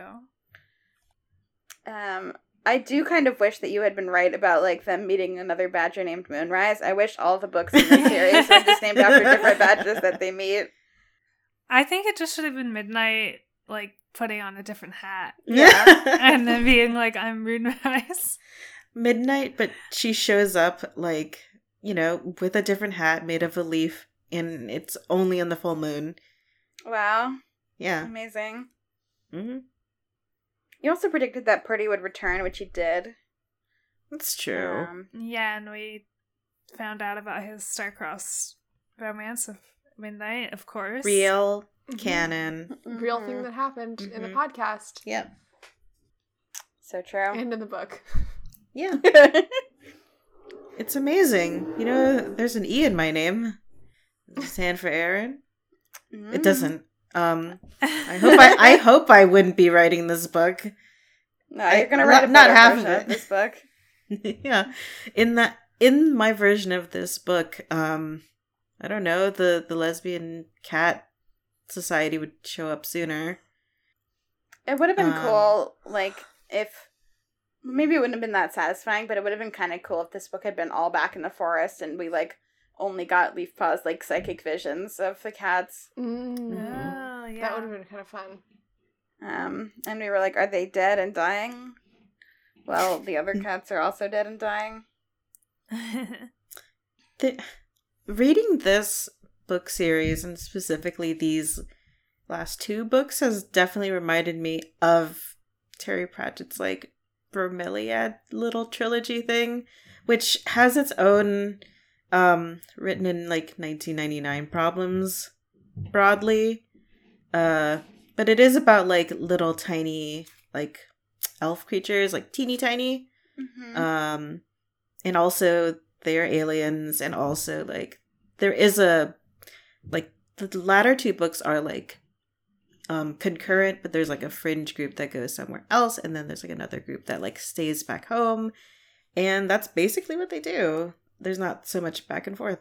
Um, I do kind of wish that you had been right about, like, them meeting another badger named Moonrise. I wish all the books in the series were just named after different badgers that they meet. I think it just should have been Midnight, like, putting on a different hat. Yeah. And then being like, I'm Moonrise. Midnight, but she shows up, like... you know, with a different hat made of a leaf, and it's only on the full moon. Wow. Yeah. Amazing. Mm-hmm. You also predicted that Purdy would return, which he did. That's true. Um, yeah, and we found out about his star-crossed romance of Midnight, of course. Real canon. Mm-hmm. Real mm-hmm. thing that happened mm-hmm. in the podcast. Yep. So true. And in the book. Yeah. It's amazing. You know, there's an E in my name. Does it stand for Erin? Mm. It doesn't. Um, I hope I, I hope I wouldn't be writing this book. No, you're gonna I, write a not half of it. This book. Yeah, in that in my version of this book, um, I don't know, the the lesbian cat society would show up sooner. It would have been um, cool, like if maybe it wouldn't have been that satisfying, but it would have been kind of cool if this book had been all back in the forest and we like only got Leaf Paw's like psychic visions of the cats. Mm-hmm. Oh, yeah. That would have been kind of fun. Um, and we were like, are they dead and dying? Well, the other cats are also dead and dying. the, reading this book series and specifically these last two books has definitely reminded me of Terry Pratchett's like Bromeliad little trilogy thing, which has its own um, written in like nineteen ninety-nine problems broadly. Uh, but it is about like little tiny like elf creatures, like teeny tiny. Mm-hmm. Um, and also they're aliens, and also like there is a like the latter two books are like um concurrent, but there's like a fringe group that goes somewhere else, and then there's like another group that like stays back home, and that's basically what they do. There's not so much back and forth.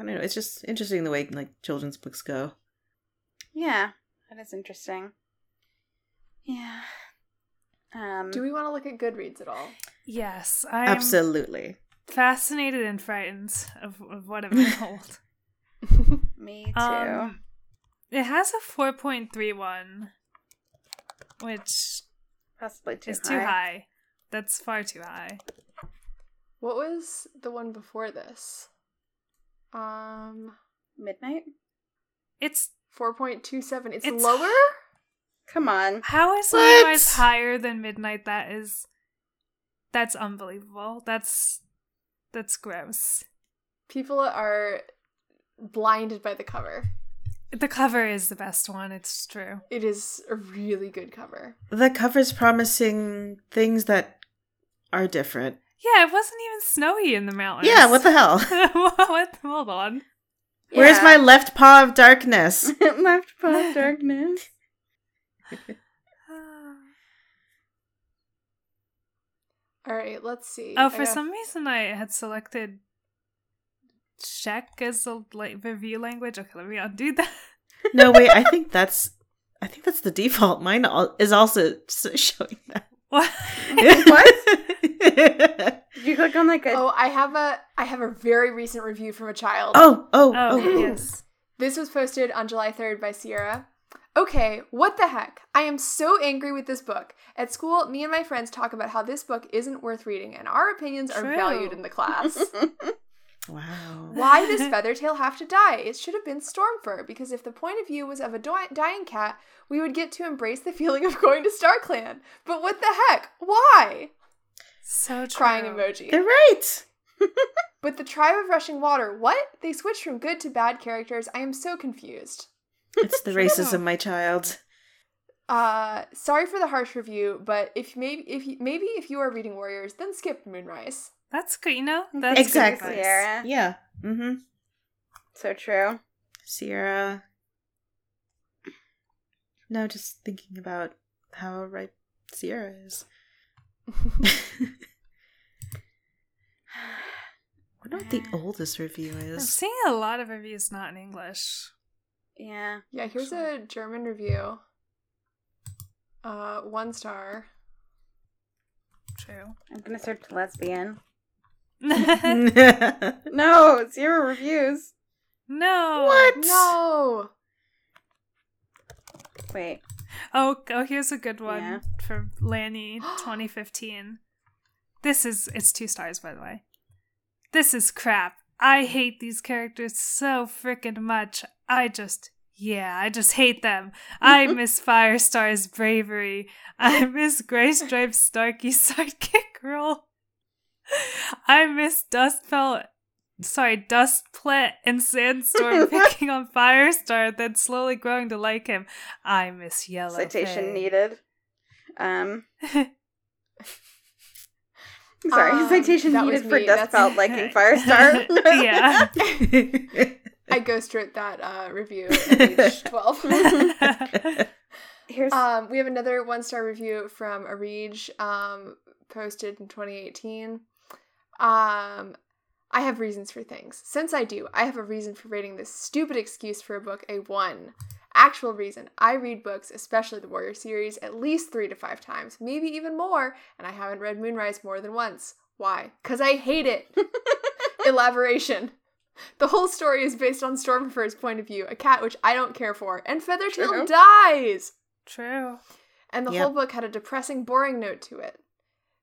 I don't know. It's just interesting the way like children's books go. Yeah, that is interesting. Yeah. Um, Do we want to look at Goodreads at all? Yes, I'm absolutely fascinated and frightened of, of what it will hold. Me too. Um, it has a four point three one, which possibly too is high. too high. That's far too high. What was the one before this? Um, Midnight? It's four point two seven. It's, it's lower? Come on. How is Moonrise higher than Midnight? That is that's unbelievable. That's that's gross. People are blinded by the cover. The cover is the best one, it's true. It is a really good cover. The cover's promising things that are different. Yeah, it wasn't even snowy in the mountains. Yeah, what the hell? What? Hold on. Yeah. Where's my left paw of darkness? Left paw of darkness. All right, let's see. Oh, for I some reason I had selected Czech as the like, review language. Okay, let me undo that. No, wait. I think that's. I think that's the default. Mine is also showing that. What? What? Did you click on like a Oh, I have a I have a very recent review from a child. Oh, oh, oh, oh. Yes. This was posted on July third by Sierra. Okay, what the heck? I am so angry with this book. At school, me and my friends talk about how this book isn't worth reading and our opinions True. Are valued in the class. Wow. Why does Feathertail have to die? It should have been Stormfur, because if the point of view was of a dying cat, we would get to embrace the feeling of going to StarClan. But what the heck? Why? So true. Crying emoji. They're right. But the tribe of rushing water, what? They switched from good to bad characters. I am so confused. It's the racism, my child. Uh, sorry for the harsh review, but if maybe if you, maybe if you are reading Warriors, then skip Moonrise. That's good, you know. That's exactly, good Sierra. Yeah. Mm-hmm. So true, Sierra. Now just thinking about how right Sierra is. I wonder what the oldest review is. I'm seeing a lot of reviews not in English. Yeah. Yeah, here's sure. a German review. Uh, one star. True. I'm gonna search lesbian. No, zero reviews. No. What? No. Wait. Oh, oh, here's a good one yeah. for Lanny twenty fifteen. This is, it's two stars, by the way. This is crap. I hate these characters so frickin' much. I just Yeah, I just hate them. I miss Firestar's bravery. I miss Greystripe's Starkey sidekick role. I miss Dustfell, sorry, Dustplant and Sandstorm picking on Firestar, then slowly growing to like him. I miss Yellow. Citation Fae. Needed. Um, sorry, um, citation needed for Dustfell liking Firestar. Yeah. I ghost wrote that uh, review at age twelve. Here's- um, we have another one-star review from Arij, um, posted in twenty eighteen. Um, I have reasons for things. Since I do, I have a reason for rating this stupid excuse for a book a one. Actual reason. I read books, especially the Warrior series, at least three to five times, maybe even more, and I haven't read Moonrise more than once. Why? Because I hate it. Elaboration. The whole story is based on Stormfur's point of view, a cat which I don't care for, and Feathertail True. dies! True. And the yep. whole book had a depressing, boring note to it.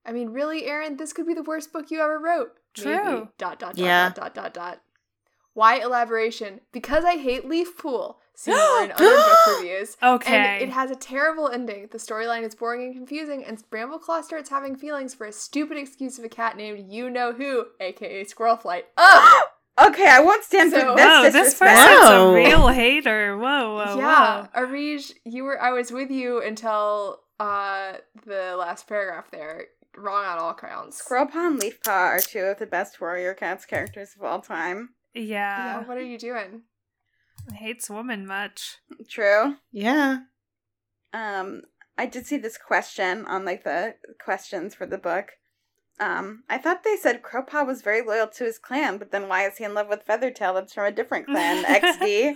I mean, really, Erin, this could be the worst book you ever wrote. True. Maybe. Dot, dot, yeah. dot, dot, dot, dot. Why elaboration? Because I hate Leafpool. See more in other book reviews. Okay. And it has a terrible ending. The storyline is boring and confusing, and Brambleclaw starts having feelings for a stupid excuse of a cat named You-Know-Who, a k a. Squirrelflight. Ugh! Okay, I won't stand so, for this. Whoa, this person's a real hater. Whoa, whoa, yeah, whoa. Arij, you were, I was with you until uh, the last paragraph there. Wrong on all counts. Squirrelpaw and Leafpaw are two of the best Warrior Cats characters of all time. Yeah. Yeah, what are you doing? Hates woman much. True. Yeah. Um, I did see this question on like the questions for the book. Um, I thought they said Crowpaw was very loyal to his clan, but then why is he in love with Feathertail? That's from a different clan, X D.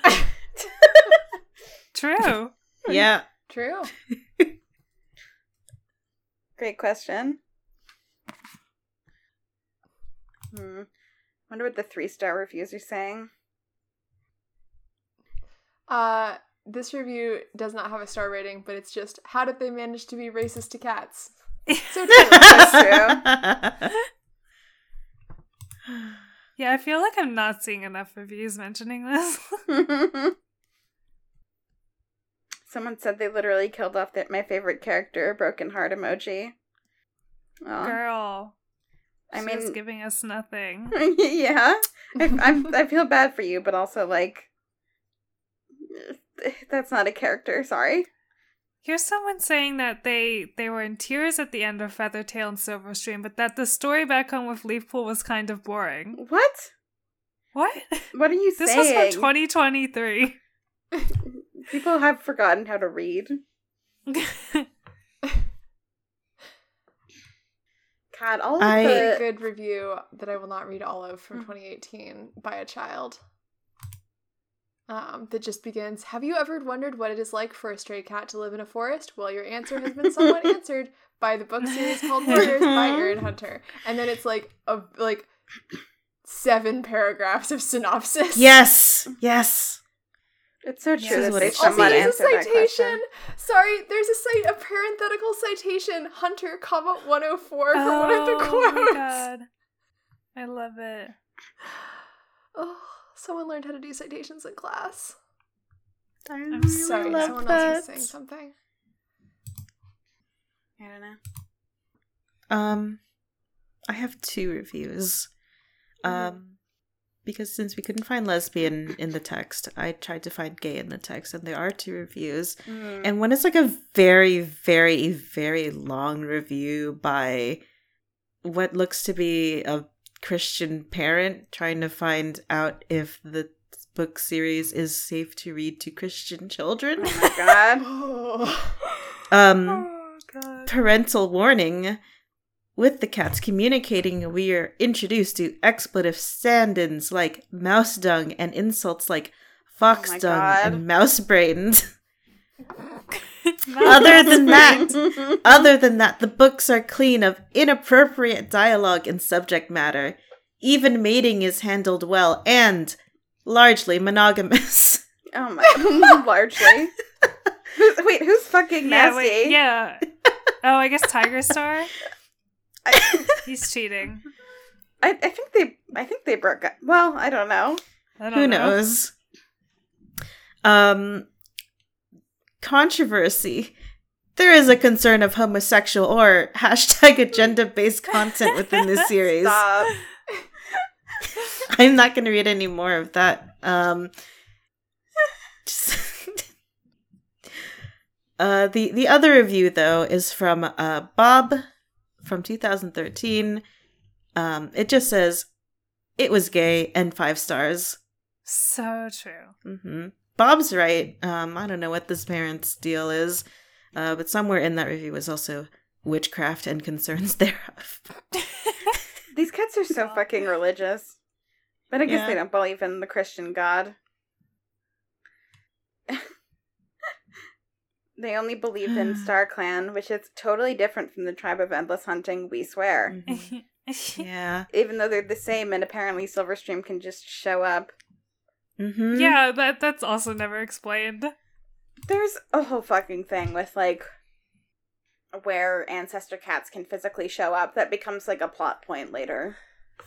True. Yeah. True. Great question. Hmm. Wonder what the three-star reviews are saying. Uh, this review does not have a star rating, but it's just, how did they manage to be racist to cats? So true. That's true. Yeah, I feel like I'm not seeing enough reviews mentioning this. Someone said they literally killed off the, my favorite character, broken heart emoji. Aww. Girl. I she's mean, giving us nothing. Yeah. I, I'm, I feel bad for you, but also, like, that's not a character, sorry. Here's someone saying that they, they were in tears at the end of Feathertail and Silverstream, but that the story back home with Leafpool was kind of boring. What? What? What are you this saying? This was from twenty twenty-three. People have forgotten how to read. God, all of I... the... good review that I will not read all of from twenty eighteen by a child. Um, that just begins, have you ever wondered what it is like for a stray cat to live in a forest? Well, your answer has been somewhat answered by the book series called Warriors by Erin Hunter. And then it's like a, like seven paragraphs of synopsis. Yes, yes. It's so true. Yes. That they also, there's a citation. Sorry, there's a cite, a parenthetical citation. Hunter, comma one oh four for oh, one of the quotes. Oh my god. I love it. Oh. Someone learned how to do citations in class. I I'm really sorry, love someone that. Else was saying something. I don't know. Um, I have two reviews. Mm-hmm. Um, because since we couldn't find lesbian in the text, I tried to find gay in the text, and there are two reviews. Mm. And one is like a very, very, very long review by what looks to be a Christian parent trying to find out if the book series is safe to read to Christian children. Oh my god. um, oh god. Parental warning. With the cats communicating, we are introduced to expletive stand-ins like mouse dung and insults like fox oh dung god. and mouse brains. Other than that, other than that, the books are clean of inappropriate dialogue and subject matter. Even mating is handled well and largely monogamous. Oh my! Largely. who's, wait, who's fucking yeah, nasty? Wait, yeah. Oh, I guess Tigerstar. He's cheating. I, I think they. I think they broke up. Well, I don't know. I don't Who know. knows? Um, controversy. There is a concern of homosexual or hashtag agenda-based content within this series. Stop. I'm not going to read any more of that. Um, just uh, the the other review, though, is from uh, Bob from two thousand thirteen. Um, it just says, "It was gay and five stars." So true. Mm-hmm. Bob's right. Um, I don't know what this parent's deal is. Uh, but somewhere in that review was also witchcraft and concerns thereof. These kids are so fucking religious. But I guess yeah. they don't believe in the Christian God. They only believed in StarClan, which is totally different from the tribe of endless hunting, we swear. Mm-hmm. Yeah. Even though they're the same, and apparently Silverstream can just show up. Mm-hmm. Yeah, that that's also never explained. There's a whole fucking thing with, like, where ancestor cats can physically show up. That becomes, like, a plot point later.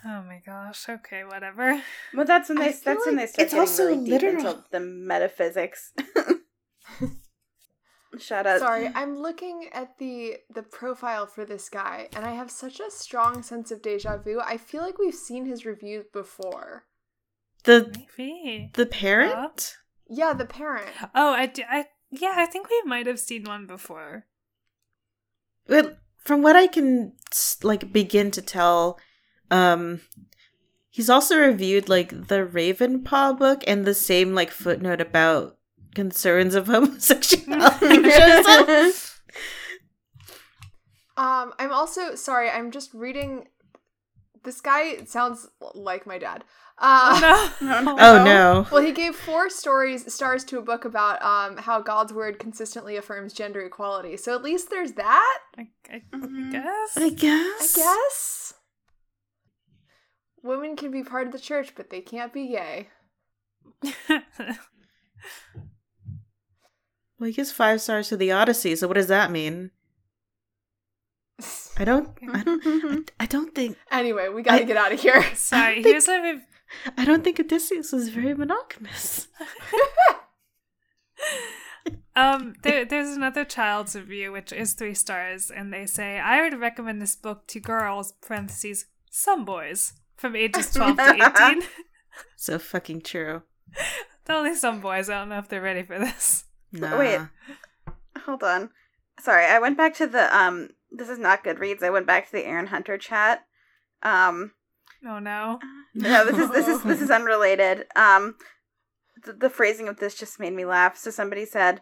Oh my gosh. Okay, whatever. Well, that's when they, that's like when they start getting also really literal. deep into the metaphysics. Shout out. Sorry, I'm looking at the, the profile for this guy, and I have such a strong sense of deja vu. I feel like we've seen his reviews before. The Maybe. The parent? What? Yeah, the parent. Oh, I, do, I yeah, I think we might have seen one before. Well, from what I can like begin to tell, um, he's also reviewed like the Raven Paw book and the same like footnote about concerns of homosexuality. um, I'm also sorry. I'm just reading. This guy sounds like my dad. Uh, oh, no. no, no. Oh, no. Well, he gave four stories stars to a book about um, how God's word consistently affirms gender equality. So at least there's that. I, I, I guess. I guess. I guess. Women can be part of the church, but they can't be gay. Well, he gives five stars to The Odyssey, so what does that mean? I don't. I don't, I, I don't think. Anyway, we gotta I, get out of here. Sorry, here's think... my. I don't think Odysseus was very monogamous. um, there, there's another child's review, which is three stars, and they say, I would recommend this book to girls, parentheses, some boys, from ages twelve to eighteen. So fucking true. Only some boys. I don't know if they're ready for this. Nah. Wait. Hold on. Sorry, I went back to the, um, this is not Goodreads. I went back to the Erin Hunter chat. Um... Oh no. No, this is this is this is unrelated. Um the, the phrasing of this just made me laugh. So somebody said,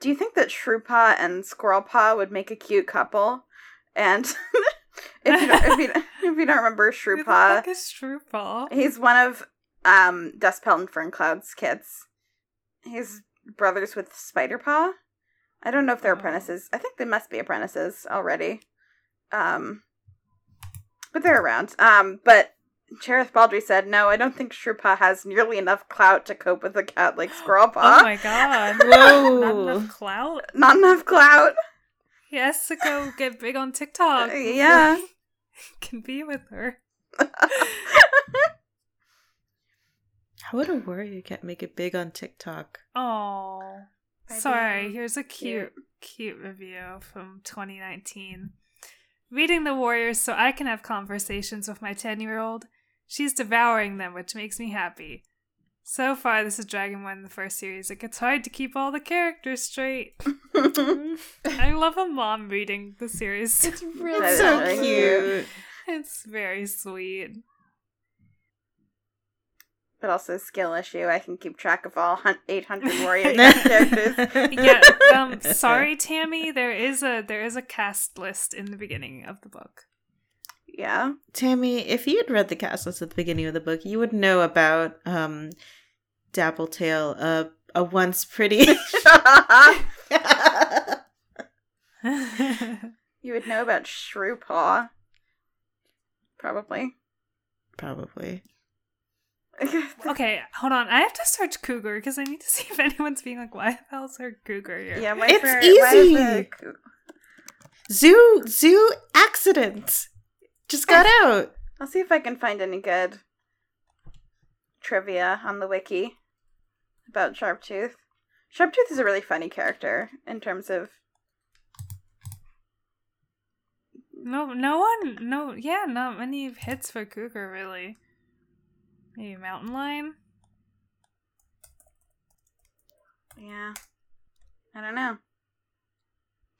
"Do you think that Shrew Paw and Squirrel Paw would make a cute couple?" And if you don't, if, you, if you don't remember Shrew Paw, Who the fuck is Shrew Paw? He's one of um Dustpelt and Ferncloud's kids. He's brothers with Spider Paw. I don't know if they're oh. apprentices. I think they must be apprentices already. Um But they're around. Um, but Cherith Baldry said, no, I don't think Shrew Paw has nearly enough clout to cope with a cat like Squirrel Paw. Oh my god. Whoa. Not enough clout? Not enough clout. He has to go get big on TikTok. Yeah. He can be with her. How would a warrior cat make it big on TikTok? Oh. Sorry, here's a cute, cute, cute review from twenty nineteen. Reading The Warriors so I can have conversations with my ten-year-old. She's devouring them, which makes me happy. So far, this is Dragon One, the first series. It gets hard to keep all the characters straight. I love a mom reading the series. It's really it's so cute. cute. It's very sweet. But also a skill issue. I can keep track of all eight hundred warrior characters. Yeah. Um, sorry, Tammy. There is a there is a cast list in the beginning of the book. Yeah, Tammy. If you had read the cast list at the beginning of the book, you would know about um, Dappletail, uh, a once pretty. You would know about Shrew Paw. Probably. Probably. Okay, hold on. I have to search cougar because I need to see if anyone's being like, "Why the hell's her cougar here?" Yeah, why it's for, easy. Why cou- zoo, zoo accident. Just got I'll, out. I'll see if I can find any good trivia on the wiki about Sharptooth. Sharptooth is a really funny character in terms of... No, no one, no, yeah, not many hits for Cougar, really. Maybe Mountain Lion? Yeah. I don't know.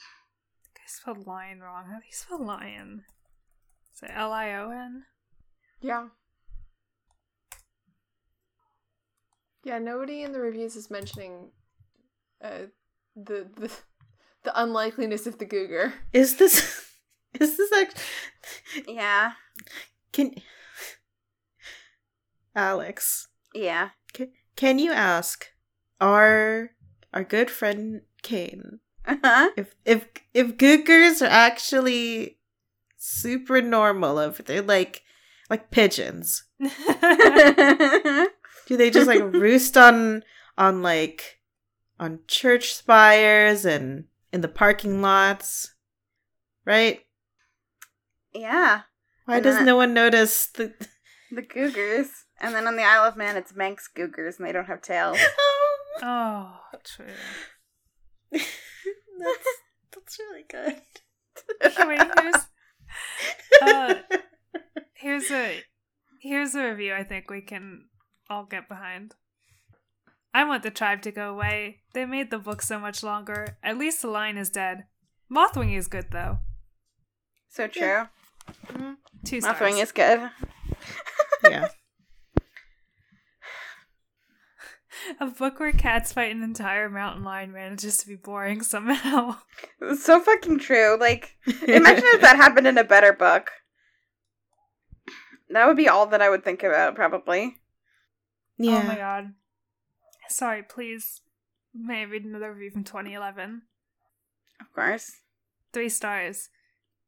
I think I spelled lion wrong. How do you spell lion? Is it L I O N? Yeah. Yeah, nobody in the reviews is mentioning uh, the, the the unlikeliness of the Cougar. Is this... Is this actually... Yeah. Can... Alex. Yeah. Can, can you ask our our good friend Kane uh-huh. if if if Cougars are actually super normal over there, like like pigeons? Do they just like roost on on like on church spires and in the parking lots, right? Yeah. Why and does no one notice the the Cougars? And then on the Isle of Man, it's Manx Cougars, and they don't have tails. Oh, true. that's that's really good. Okay, wait, here's uh, here's a here's a review I think we can all get behind. I want the tribe to go away. They made the book so much longer. At least the lion is dead. Mothwing is good though. So true. Yeah. Mm-hmm. Two stars. Mothwing is good. Yeah. A book where cats fight an entire mountain lion manages to be boring somehow. It's so fucking true. Like, imagine if that happened in a better book. That would be all that I would think about, probably. Yeah. Oh my god. Sorry, please. May I read another review from twenty eleven? Of course. Three stars.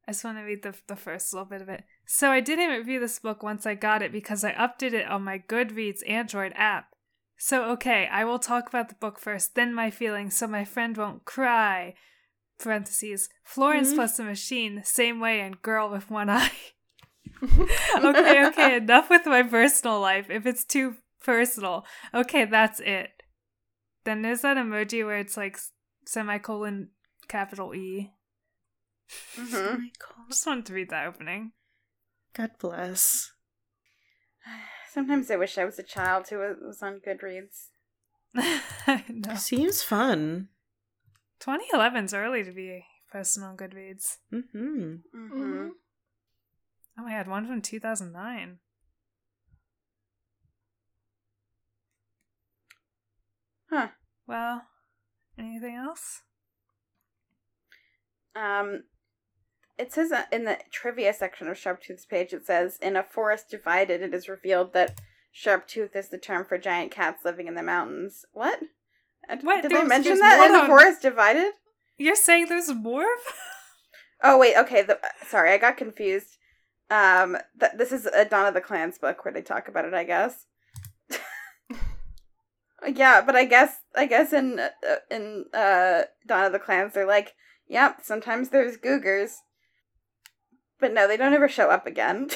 I just want to read the the first little bit of it. So I didn't review this book once I got it because I updated it on my Goodreads Android app. So, okay, I will talk about the book first, then my feelings, so my friend won't cry. Parentheses. Florence mm-hmm. plus the machine, same way, and girl with one eye. okay, okay, enough with my personal life. If it's too personal. Okay, that's it. Then there's that emoji where it's like semicolon capital E. Mm-hmm. I just wanted to read that opening. God bless. Sometimes I wish I was a child who was on Goodreads. No. Seems fun. twenty eleven's early to be a person on Goodreads. Mm-hmm. Mm-hmm. Mm-hmm. Oh my god, one from two thousand nine. Huh. Well, anything else? Um... It says in the trivia section of Sharptooth's page, it says, in a forest divided, it is revealed that Sharptooth is the term for giant cats living in the mountains. What? What? Did I mention that in the forest divided? You're saying there's more? Oh, wait. Okay. The, sorry. I got confused. Um, th- This is a Dawn of the Clans book where they talk about it, I guess. Yeah, but I guess I guess in, uh, in uh, Dawn of the Clans, they're like, yep, sometimes there's Cougars. But no, they don't ever show up again.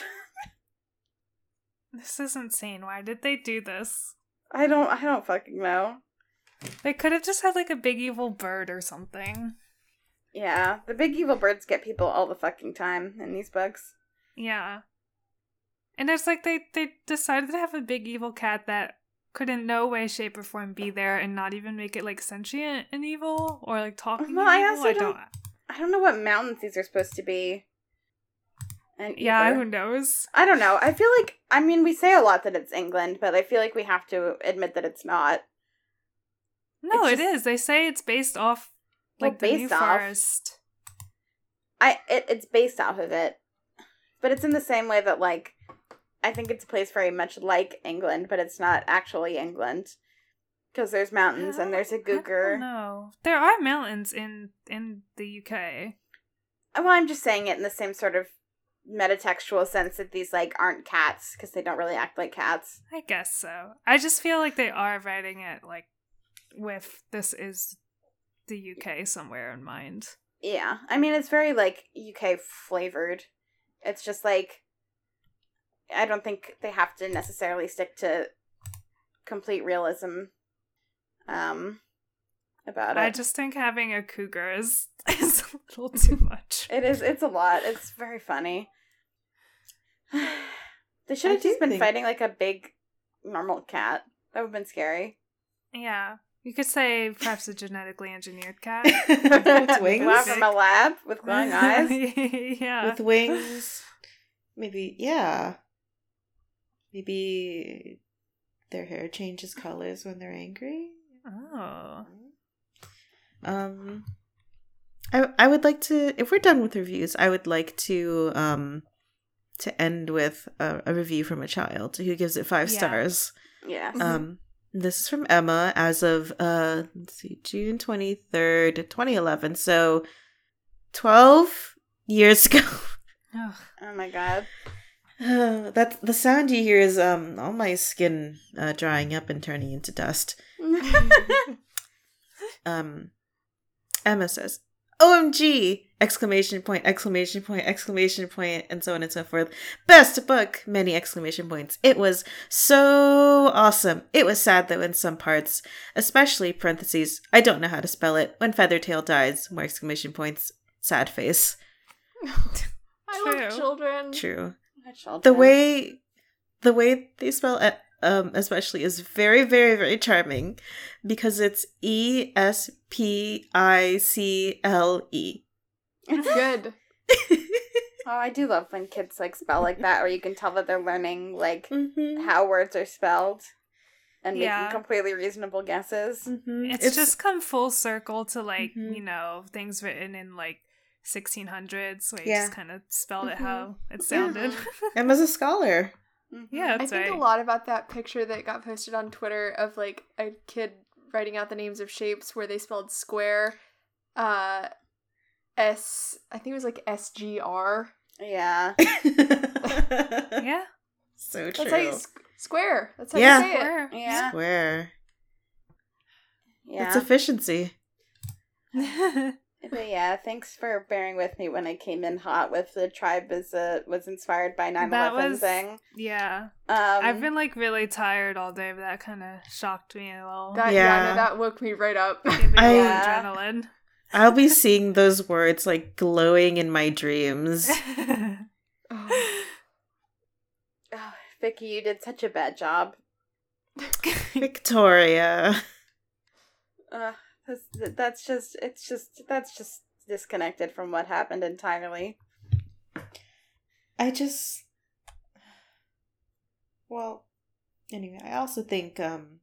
This is insane. Why did they do this? I don't I don't fucking know. They could have just had like a big evil bird or something. Yeah, the big evil birds get people all the fucking time in these books. Yeah. And it's like they, they decided to have a big evil cat that could in no way, shape, or form be there and not even make it like sentient and evil or like talking well, I also evil. Don't, I don't I don't know what mountains these are supposed to be. And yeah, either. Who knows? I don't know. I feel like, I mean, we say a lot that it's England, but I feel like we have to admit that it's not. No, it's just, it is. They say it's based off, like, well, the New Forest. I, it, it's based off of it. But it's in the same way that, like, I think it's a place very much like England, but it's not actually England. Because there's mountains and there's a Cougar. No, there are mountains in, in the U K. Well, I'm just saying it in the same sort of metatextual sense that these like aren't cats because they don't really act like cats. I guess so. I just feel like they are writing it like with this is the U K somewhere in mind. Yeah, I mean it's very like U K flavored. It's just like I don't think they have to necessarily stick to complete realism. Um, about it. I just think having a cougar is, is a little too much. It is. It's a lot. It's very funny. They should have just been think... fighting like a big normal cat. That would have been scary. Yeah. You could say perhaps a genetically engineered cat. With wings. Wow, from a lab with glowing eyes. Yeah. With wings. Maybe, yeah. Maybe their hair changes colors when they're angry. Oh. Um, I I would like to, if we're done with reviews, I would like to um to end with a, a review from a child who gives it five yeah. stars. Yeah. Um. This is from Emma as of uh, let's see, June twenty-third, twenty eleven. So twelve years ago. Oh, oh my God. Uh, that the sound you hear is um all my skin uh, drying up and turning into dust. um, Emma says, O M G! Exclamation point, exclamation point, exclamation point, and so on and so forth. Best book! Many exclamation points. It was so awesome. It was sad though in some parts, especially parentheses. I don't know how to spell it. When Feathertail dies, more exclamation points. Sad face. I love children. True. Children. The way, the way they spell it, um, especially is very, very, very charming, because it's E S P I C L E. Good. Oh, I do love when kids like spell like that, or you can tell that they're learning like mm-hmm. how words are spelled and yeah. making completely reasonable guesses. Mm-hmm. It's, it's just come full circle to like mm-hmm. you know things written in like sixteen hundreds, where you yeah. just kind of spelled mm-hmm. it how it sounded. Yeah. Emma's a scholar. Mm-hmm. Yeah, that's I think right. a lot about that picture that got posted on Twitter of like a kid writing out the names of shapes where they spelled square, uh, S. I think it was like S G R. Yeah. Yeah. So true. That's how you squ- square. That's how yeah. you say square. It. Yeah. Square. Yeah. It's efficiency. But yeah, thanks for bearing with me when I came in hot with the tribe is a, was inspired by nine eleven thing. Yeah. Um, I've been like really tired all day, but that kind of shocked me a little. That, yeah. yeah no, that woke me right up. I, yeah. Adrenaline. I'll be seeing those words like glowing in my dreams. Oh. Oh, Vicky, you did such a bad job. Victoria. Uh, that's, that's just, it's just, that's just disconnected from what happened entirely. I just, well, anyway, I also think um,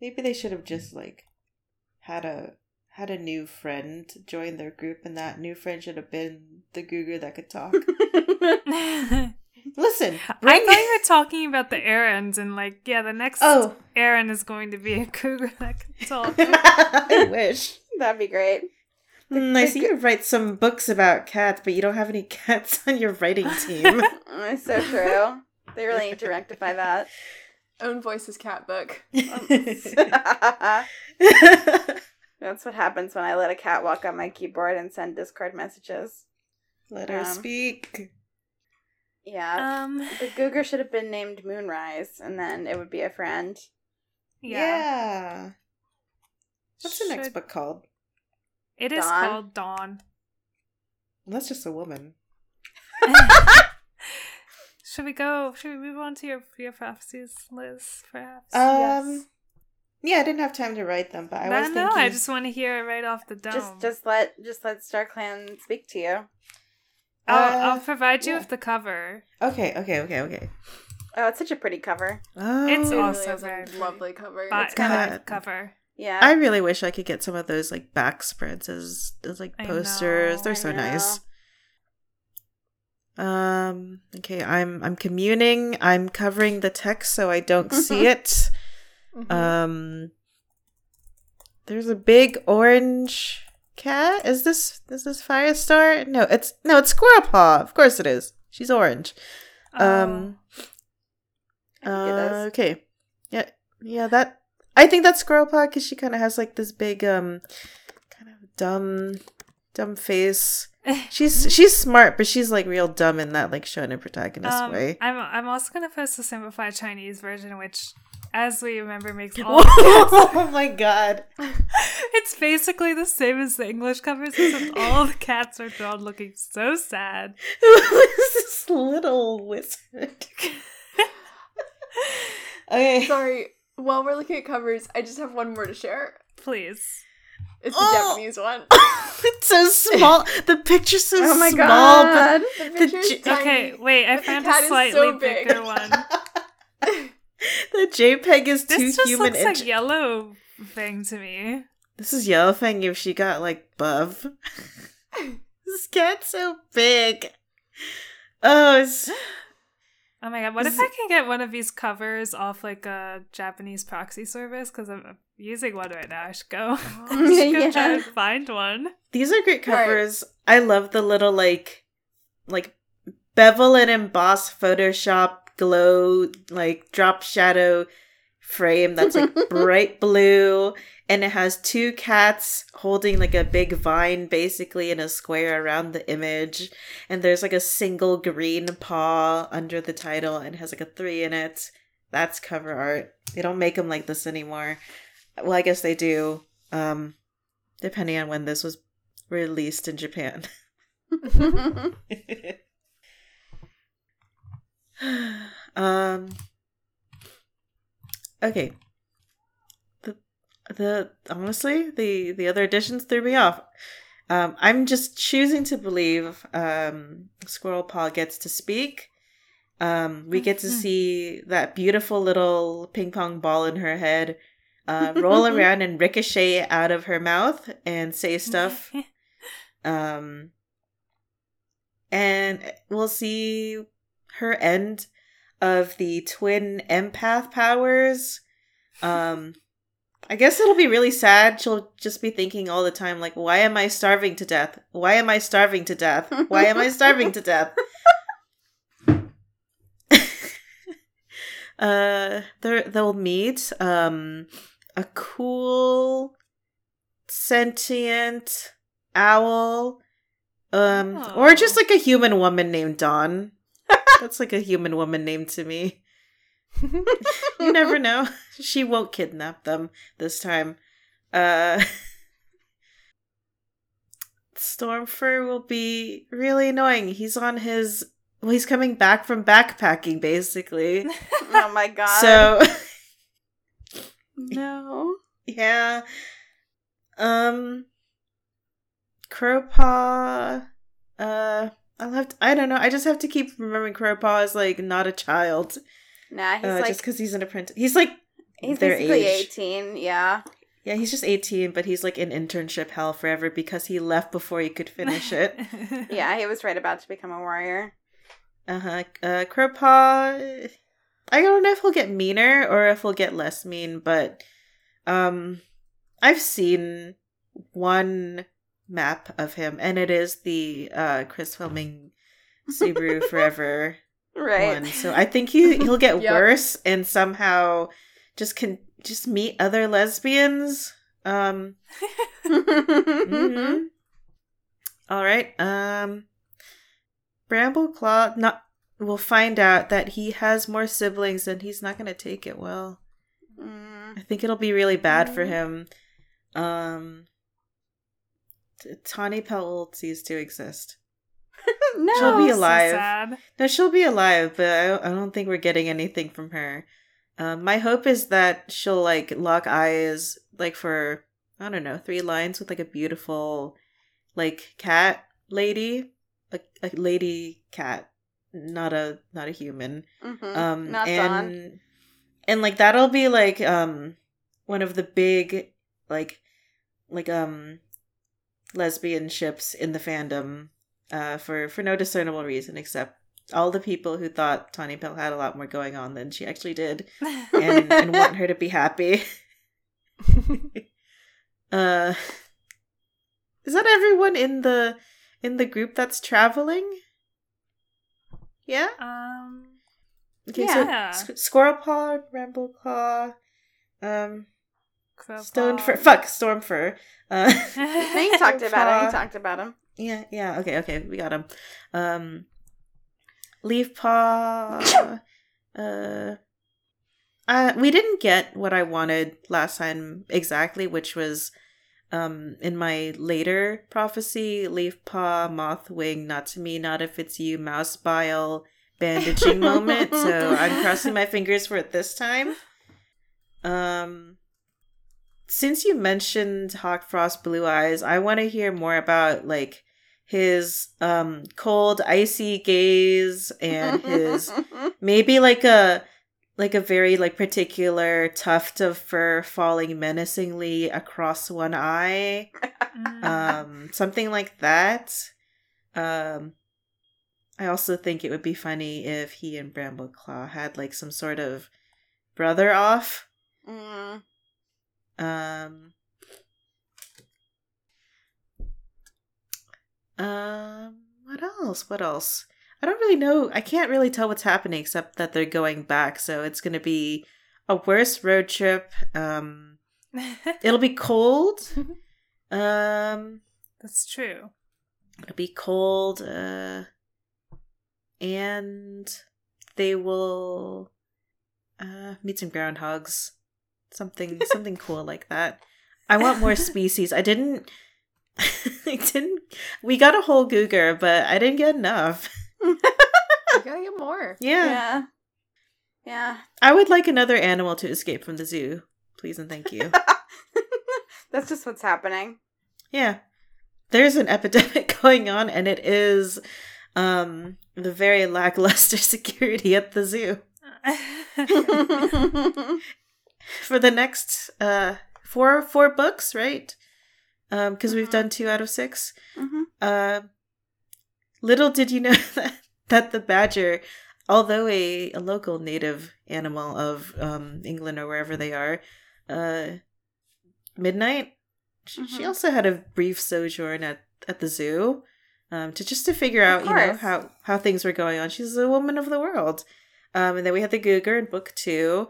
maybe they should have just like had a, had a new friend join their group, and that new friend should have been the cougar that could talk. Listen, I thought you were talking about the errands, and like, yeah, the next oh. errand is going to be a cougar that can talk. I wish. That'd be great. The, mm, the I see g- you write some books about cats, but you don't have any cats on your writing team. That's so true. They really need to rectify that. Own Voices cat book. That's what happens when I let a cat walk on my keyboard and send Discord messages. Let her um, speak. Yeah. Um, the cougar should have been named Moonrise, and then it would be a friend. Yeah. yeah. What's should... the next book called? It is Dawn. called Dawn. That's just a woman. Should we go? Should we move on to your, your prophecies, Liz, perhaps? Um... Yes. Yeah, I didn't have time to write them, but I no, was thinking... No, I just want to hear it right off the dome. Just just let just let StarClan speak to you. I'll, uh, I'll provide you yeah. with the cover. Okay, okay, okay, okay. Oh, it's such a pretty cover. Oh, it's it also really a lovely cover. But it's kind of cover. Yeah. I really wish I could get some of those like back spreads as, as like posters. Know, They're so nice. Um. Okay, I'm I'm communing. I'm covering the text so I don't see it. Mm-hmm. Um, there's a big orange cat. Is this is this Firestar? No, it's no, it's Squirrelpaw. Of course it is. She's orange. Um, um uh, okay, yeah, yeah. That I think that's Squirrelpaw because she kind of has like this big um, kind of dumb, dumb face. She's she's smart, but she's like real dumb in that like shonen protagonist um, way. I'm I'm also gonna post a simplified Chinese version, which. As we remember, makes all the cats. Oh my God. It's It's basically the same as the English covers, except all the cats are drawn looking so sad. Who's this little wizard? Okay. Sorry, while we're looking at covers, I just have one more to share. Please. It's the oh! Japanese one. It's so small. The picture's so oh my small. God. The picture's the J- tiny, okay, wait, I found a slightly so bigger one. The JPEG is this too just human. This looks inch- like Yellow Fang to me. This is Yellow Fang if she got, like, buff. This cat's so big. Oh, it's... Oh my god, what if I can get one of these covers off, like, a Japanese proxy service? Because I'm using one right now. I should go, I should go yeah. try and find one. These are great covers. Right. I love the little, like, like bevel and emboss Photoshop glow, like, drop shadow frame that's, like, bright blue. And it has two cats holding, like, a big vine, basically, in a square around the image. And there's, like, a single green paw under the title and has, like, a three in it. That's cover art. They don't make them like this anymore. Well, I guess they do, um, depending on when this was released in Japan. um. Okay. The honestly, the, the other editions threw me off. Um, I'm just choosing to believe um, Squirrel Paw gets to speak. Um, we get to see that beautiful little ping pong ball in her head uh, roll around and ricochet out of her mouth and say stuff. Um, and we'll see her end of the twin empath powers. Um, I guess it'll be really sad. She'll just be thinking all the time, like, why am I starving to death? Why am I starving to death? Why am I starving to death? uh, they'll meet um, a cool, sentient owl. Um, oh. Or just, like, a human woman named Dawn. That's, like, a human woman name to me. You never know. She won't kidnap them this time. Uh, Stormfur will be really annoying. He's on his... Well, he's coming back from backpacking, basically. Oh my god. So... No. Yeah. Um... Crowpaw... Uh... I'll have to... I don't know. I just have to keep remembering Crowpaw is, like, not a child. Nah, he's uh, like... Just because he's an apprentice. He's, like... He's their basically age. eighteen, yeah. Yeah, he's just eighteen, but he's, like, in internship hell forever because he left before he could finish it. Yeah, he was right about to become a warrior. Uh-huh. Uh, Crowpaw, I don't know if he'll get meaner or if he'll get less mean, but um, I've seen one map of him, and it is the uh, Chris Filming Subaru Forever right. one. So I think he, he'll get yep. worse and somehow... Just can just meet other lesbians. Um, mm-hmm. All right. Um, Brambleclaw. Not. We'll find out that he has more siblings, and he's not going to take it well. Mm. I think it'll be really bad mm. for him. Um, Tawny Powell ceased to exist. No, she'll be alive. So sad. No, she'll be alive, but I, I don't think we're getting anything from her. Um, my hope is that she'll, like, lock eyes, like, for, I don't know, three lines with, like, a beautiful, like, cat lady. A, a lady cat. Not a not a human. Mm-hmm. Um, not and, Dawn. And, like, that'll be, like, um, one of the big, like, like, um, lesbian ships in the fandom uh, for, for no discernible reason except all the people who thought Tawny Pell had a lot more going on than she actually did and, and want her to be happy. uh, is that everyone in the in the group that's traveling? Yeah? Um, okay, yeah. So S- Squirrel Paw, Ramble Claw, um, Stone Fur. Fuck, Stormfur. Uh, he talked about him. He talked about him. Yeah, yeah. Okay, okay. We got him. Um... Leaf Paw. uh, uh, we didn't get what I wanted last time exactly, which was Um, in my later prophecy, leaf paw, moth wing, not to me, not if it's you, mouse bile, bandaging moment. So I'm crossing my fingers for it this time. Um, since you mentioned Hawk Frost Blue Eyes, I want to hear more about like his um cold, icy gaze and his maybe like a like a very like particular tuft of fur falling menacingly across one eye, um, something like that. Um, I also think it would be funny if he and Brambleclaw had like some sort of brother off. Mm. Um, um, what else? What else? I don't really know. I can't really tell what's happening except that they're going back. So it's going to be a worse road trip. Um, it'll be cold. Um, That's true. It'll be cold. Uh, and they will uh, meet some groundhogs. Something, something cool like that. I want more species. I didn't, I didn't, we got a whole Cougar, but I didn't get enough. You gotta get more. Yeah. Yeah. Yeah. I would like another animal to escape from the zoo. Please and thank you. That's just what's happening. Yeah. There's an epidemic going on, and it is um, the very lackluster security at the zoo. For the next uh, four four books, right? Um, because mm-hmm. we've done two out of six. Mm-hmm. Uh, little did you know that, that the badger, although a, a local native animal of um, England or wherever they are, uh, Midnight, mm-hmm. she also had a brief sojourn at, at the zoo um, to just to figure out, you know, how, how things were going on. She's a woman of the world. Um, and then we had the Cougar in book two.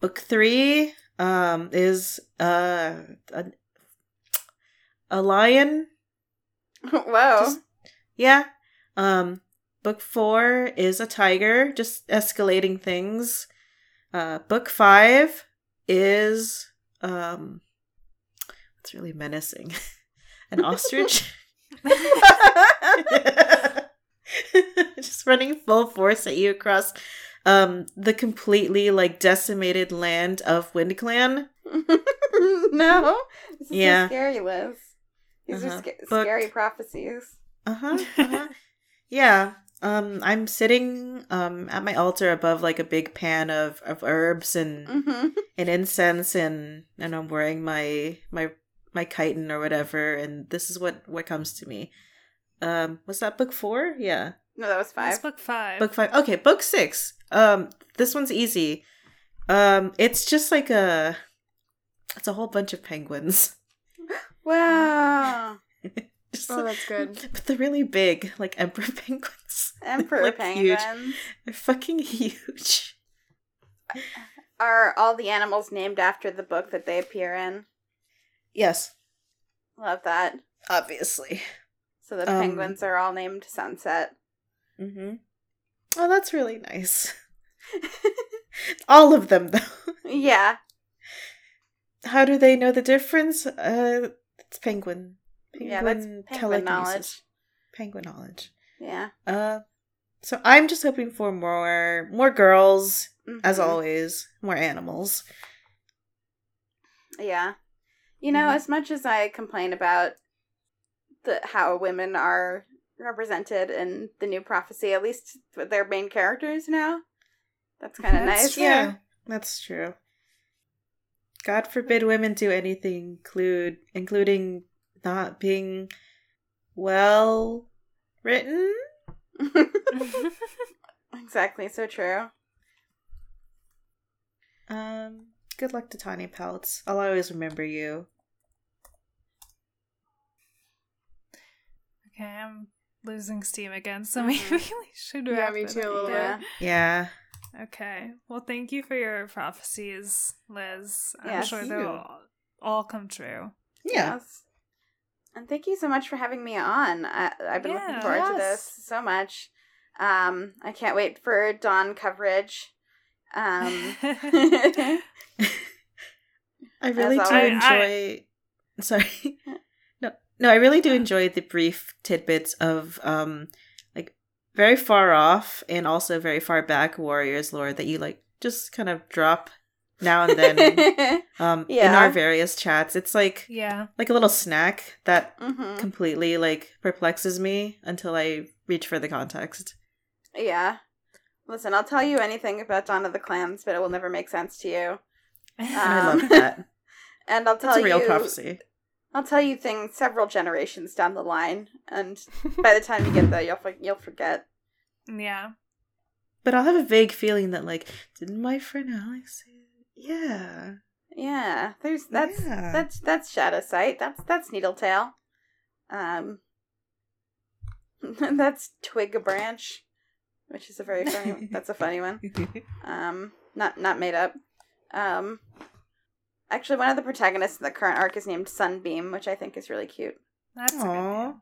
Book three um, is uh, a, a lion. Wow. Just, yeah. Um, book four is a tiger, just escalating things. Uh, book five is, um, it's really menacing. An ostrich. Just running full force at you across Um, the completely, like, decimated land of Windclan. No. This is yeah. so scary, Liz. These uh-huh. are sc- scary prophecies. Uh-huh. uh-huh. Yeah. Um, I'm sitting um, at my altar above, like, a big pan of, of herbs and mm-hmm. and incense, and, and I'm wearing my, my my chitin or whatever, and this is what, what comes to me. Um, was that book four? Yeah. No, that was five. That's book five. Book five. Okay, book six. Um, this one's easy. Um, it's just like a, it's a whole bunch of penguins. Wow. Just, oh, that's good. But they're really big, like emperor penguins. Emperor like penguins. Huge. They're fucking huge. Are all the animals named after the book that they appear in? Yes. Love that. Obviously. So the um, penguins are all named Sunset. Mm-hmm. Oh, that's really nice. All of them, though. Yeah. How do they know the difference? Uh, it's penguin. penguin yeah, that's penguin knowledge. Penguin knowledge. Yeah. Uh, so I'm just hoping for more, more girls, mm-hmm. as always, more animals. Yeah. You know, mm-hmm. as much as I complain about the how women are represented in the new prophecy, at least their main characters now. That's kind of nice. True. Yeah, that's true. God forbid women do anything, include including not being well written. Exactly. So true. Um. Good luck to Tawny Pelts. I'll always remember you. Okay. I'm losing steam again, so we really should wrap yeah, me too, it up. Yeah. yeah. Okay. Well, thank you for your prophecies, Liz. I'm yes, sure they'll all, all come true. Yeah. Yes. And thank you so much for having me on. I, I've been yeah, looking forward yes. to this so much. Um, I can't wait for Dawn coverage. Um, I really do I, enjoy... I, Sorry. No, no, I really do enjoy the brief tidbits of um, like very far off and also very far back Warriors lore that you like just kind of drop now and then um, yeah. in our various chats. It's like yeah. like a little snack that mm-hmm. completely like perplexes me until I reach for the context. Yeah. Listen, I'll tell you anything about Dawn of the Clams, but it will never make sense to you. Um, I love that. And I'll tell That's a real you, prophecy. I'll tell you things several generations down the line, and by the time you get there, you'll you'll forget. Yeah. But I'll have a vague feeling that, like, didn't my friend Alex say it? Yeah. Yeah. There's that's yeah. that's that's Shadow Sight. That's that's Needletail. Um. That's Twig Branch, which is a very funny one. That's a funny one. Um, not not made up. Um, actually, one of the protagonists in the current arc is named Sunbeam, which I think is really cute. That's Aww. a good name.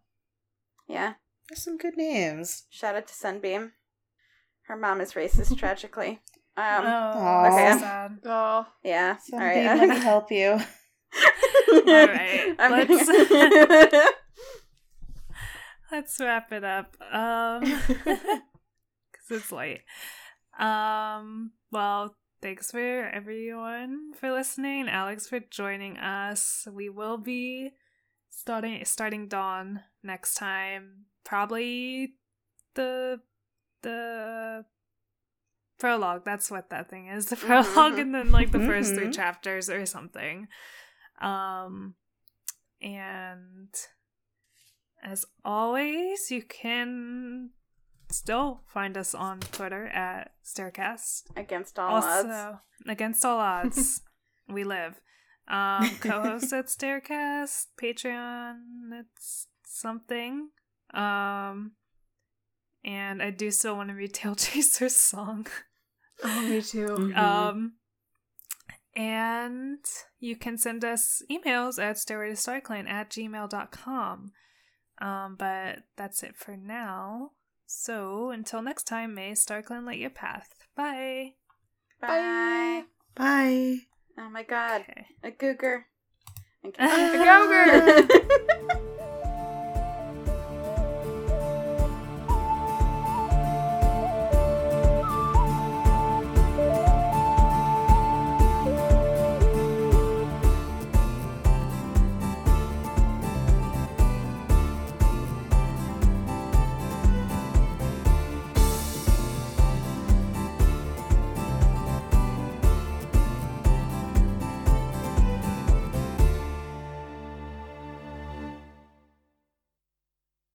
Yeah. There's some good names. Shout out to Sunbeam. Her mom is racist, tragically. Um, oh, okay. so sad. Oh. Yeah. Sunbeam, all right. Let me help you. All right. I'm Let's... Gonna... Let's wrap it up. Um... It's late. Um, well, thanks for everyone for listening. Alex for joining us. We will be starting starting Dawn next time. Probably the the prologue. That's what that thing is. The prologue mm-hmm. and then like the mm-hmm. first three chapters or something. Um, and as always, you can still find us on Twitter at staircast. Against all also, odds. Against all odds. We live. Um, co-host at staircast. Patreon. It's something. Um, and I do still want to read Tail Chaser's Song. Oh, me too. Mm-hmm. Um, and you can send us emails at stairway to star clan at gmail dot com. Um, but that's it for now. So, until next time, may Starclan light your path. Bye. Bye. Bye. Oh my god. Okay. A googer. A googer.